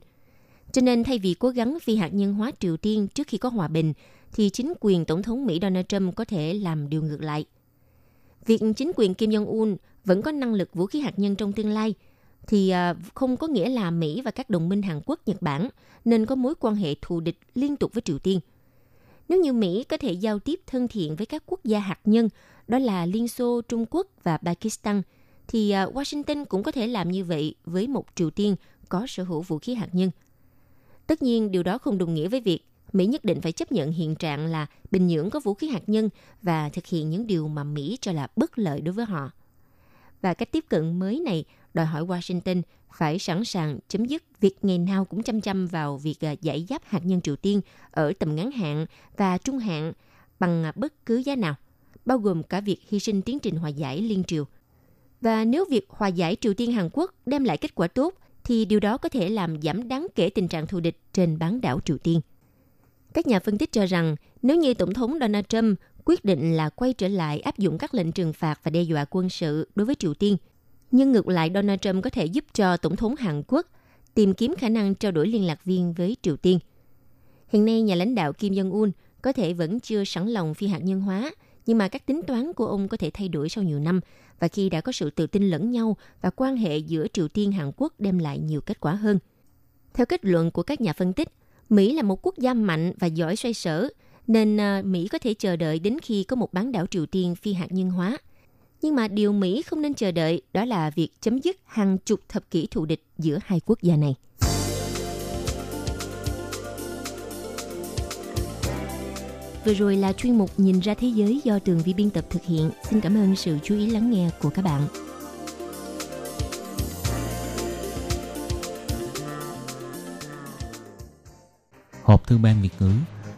Cho nên thay vì cố gắng phi hạt nhân hóa Triều Tiên trước khi có hòa bình, thì chính quyền Tổng thống Mỹ Donald Trump có thể làm điều ngược lại. Việc chính quyền Kim Jong-un vẫn có năng lực vũ khí hạt nhân trong tương lai, thì không có nghĩa là Mỹ và các đồng minh Hàn Quốc, Nhật Bản nên có mối quan hệ thù địch liên tục với Triều Tiên. Nếu như Mỹ có thể giao tiếp thân thiện với các quốc gia hạt nhân, đó là Liên Xô, Trung Quốc và Pakistan, thì Washington cũng có thể làm như vậy với một Triều Tiên có sở hữu vũ khí hạt nhân. Tất nhiên, điều đó không đồng nghĩa với việc Mỹ nhất định phải chấp nhận hiện trạng là Bình Nhưỡng có vũ khí hạt nhân và thực hiện những điều mà Mỹ cho là bất lợi đối với họ. Và cách tiếp cận mới này đòi hỏi Washington phải sẵn sàng chấm dứt việc ngày nào cũng chăm chăm vào việc giải giáp hạt nhân Triều Tiên ở tầm ngắn hạn và trung hạn bằng bất cứ giá nào, bao gồm cả việc hy sinh tiến trình hòa giải liên triều. Và nếu việc hòa giải Triều Tiên-Hàn Quốc đem lại kết quả tốt, thì điều đó có thể làm giảm đáng kể tình trạng thù địch trên bán đảo Triều Tiên. Các nhà phân tích cho rằng, nếu như Tổng thống Donald Trump quyết định là quay trở lại áp dụng các lệnh trừng phạt và đe dọa quân sự đối với Triều Tiên, nhưng ngược lại Donald Trump có thể giúp cho Tổng thống Hàn Quốc tìm kiếm khả năng trao đổi liên lạc viên với Triều Tiên. Hiện nay, nhà lãnh đạo Kim Jong-un có thể vẫn chưa sẵn lòng phi hạt nhân hóa, nhưng mà các tính toán của ông có thể thay đổi sau nhiều năm và khi đã có sự tự tin lẫn nhau và quan hệ giữa Triều Tiên-Hàn Quốc đem lại nhiều kết quả hơn. Theo kết luận của các nhà phân tích, Mỹ là một quốc gia mạnh và giỏi xoay sở, nên Mỹ có thể chờ đợi đến khi có một bán đảo Triều Tiên phi hạt nhân hóa. Nhưng mà điều Mỹ không nên chờ đợi đó là việc chấm dứt hàng chục thập kỷ thù địch giữa hai quốc gia này. Vừa rồi là chuyên mục Nhìn ra thế giới do Tường Vi biên tập thực hiện. Xin cảm ơn sự chú ý lắng nghe của các bạn. Hộp thư ban Việt ngữ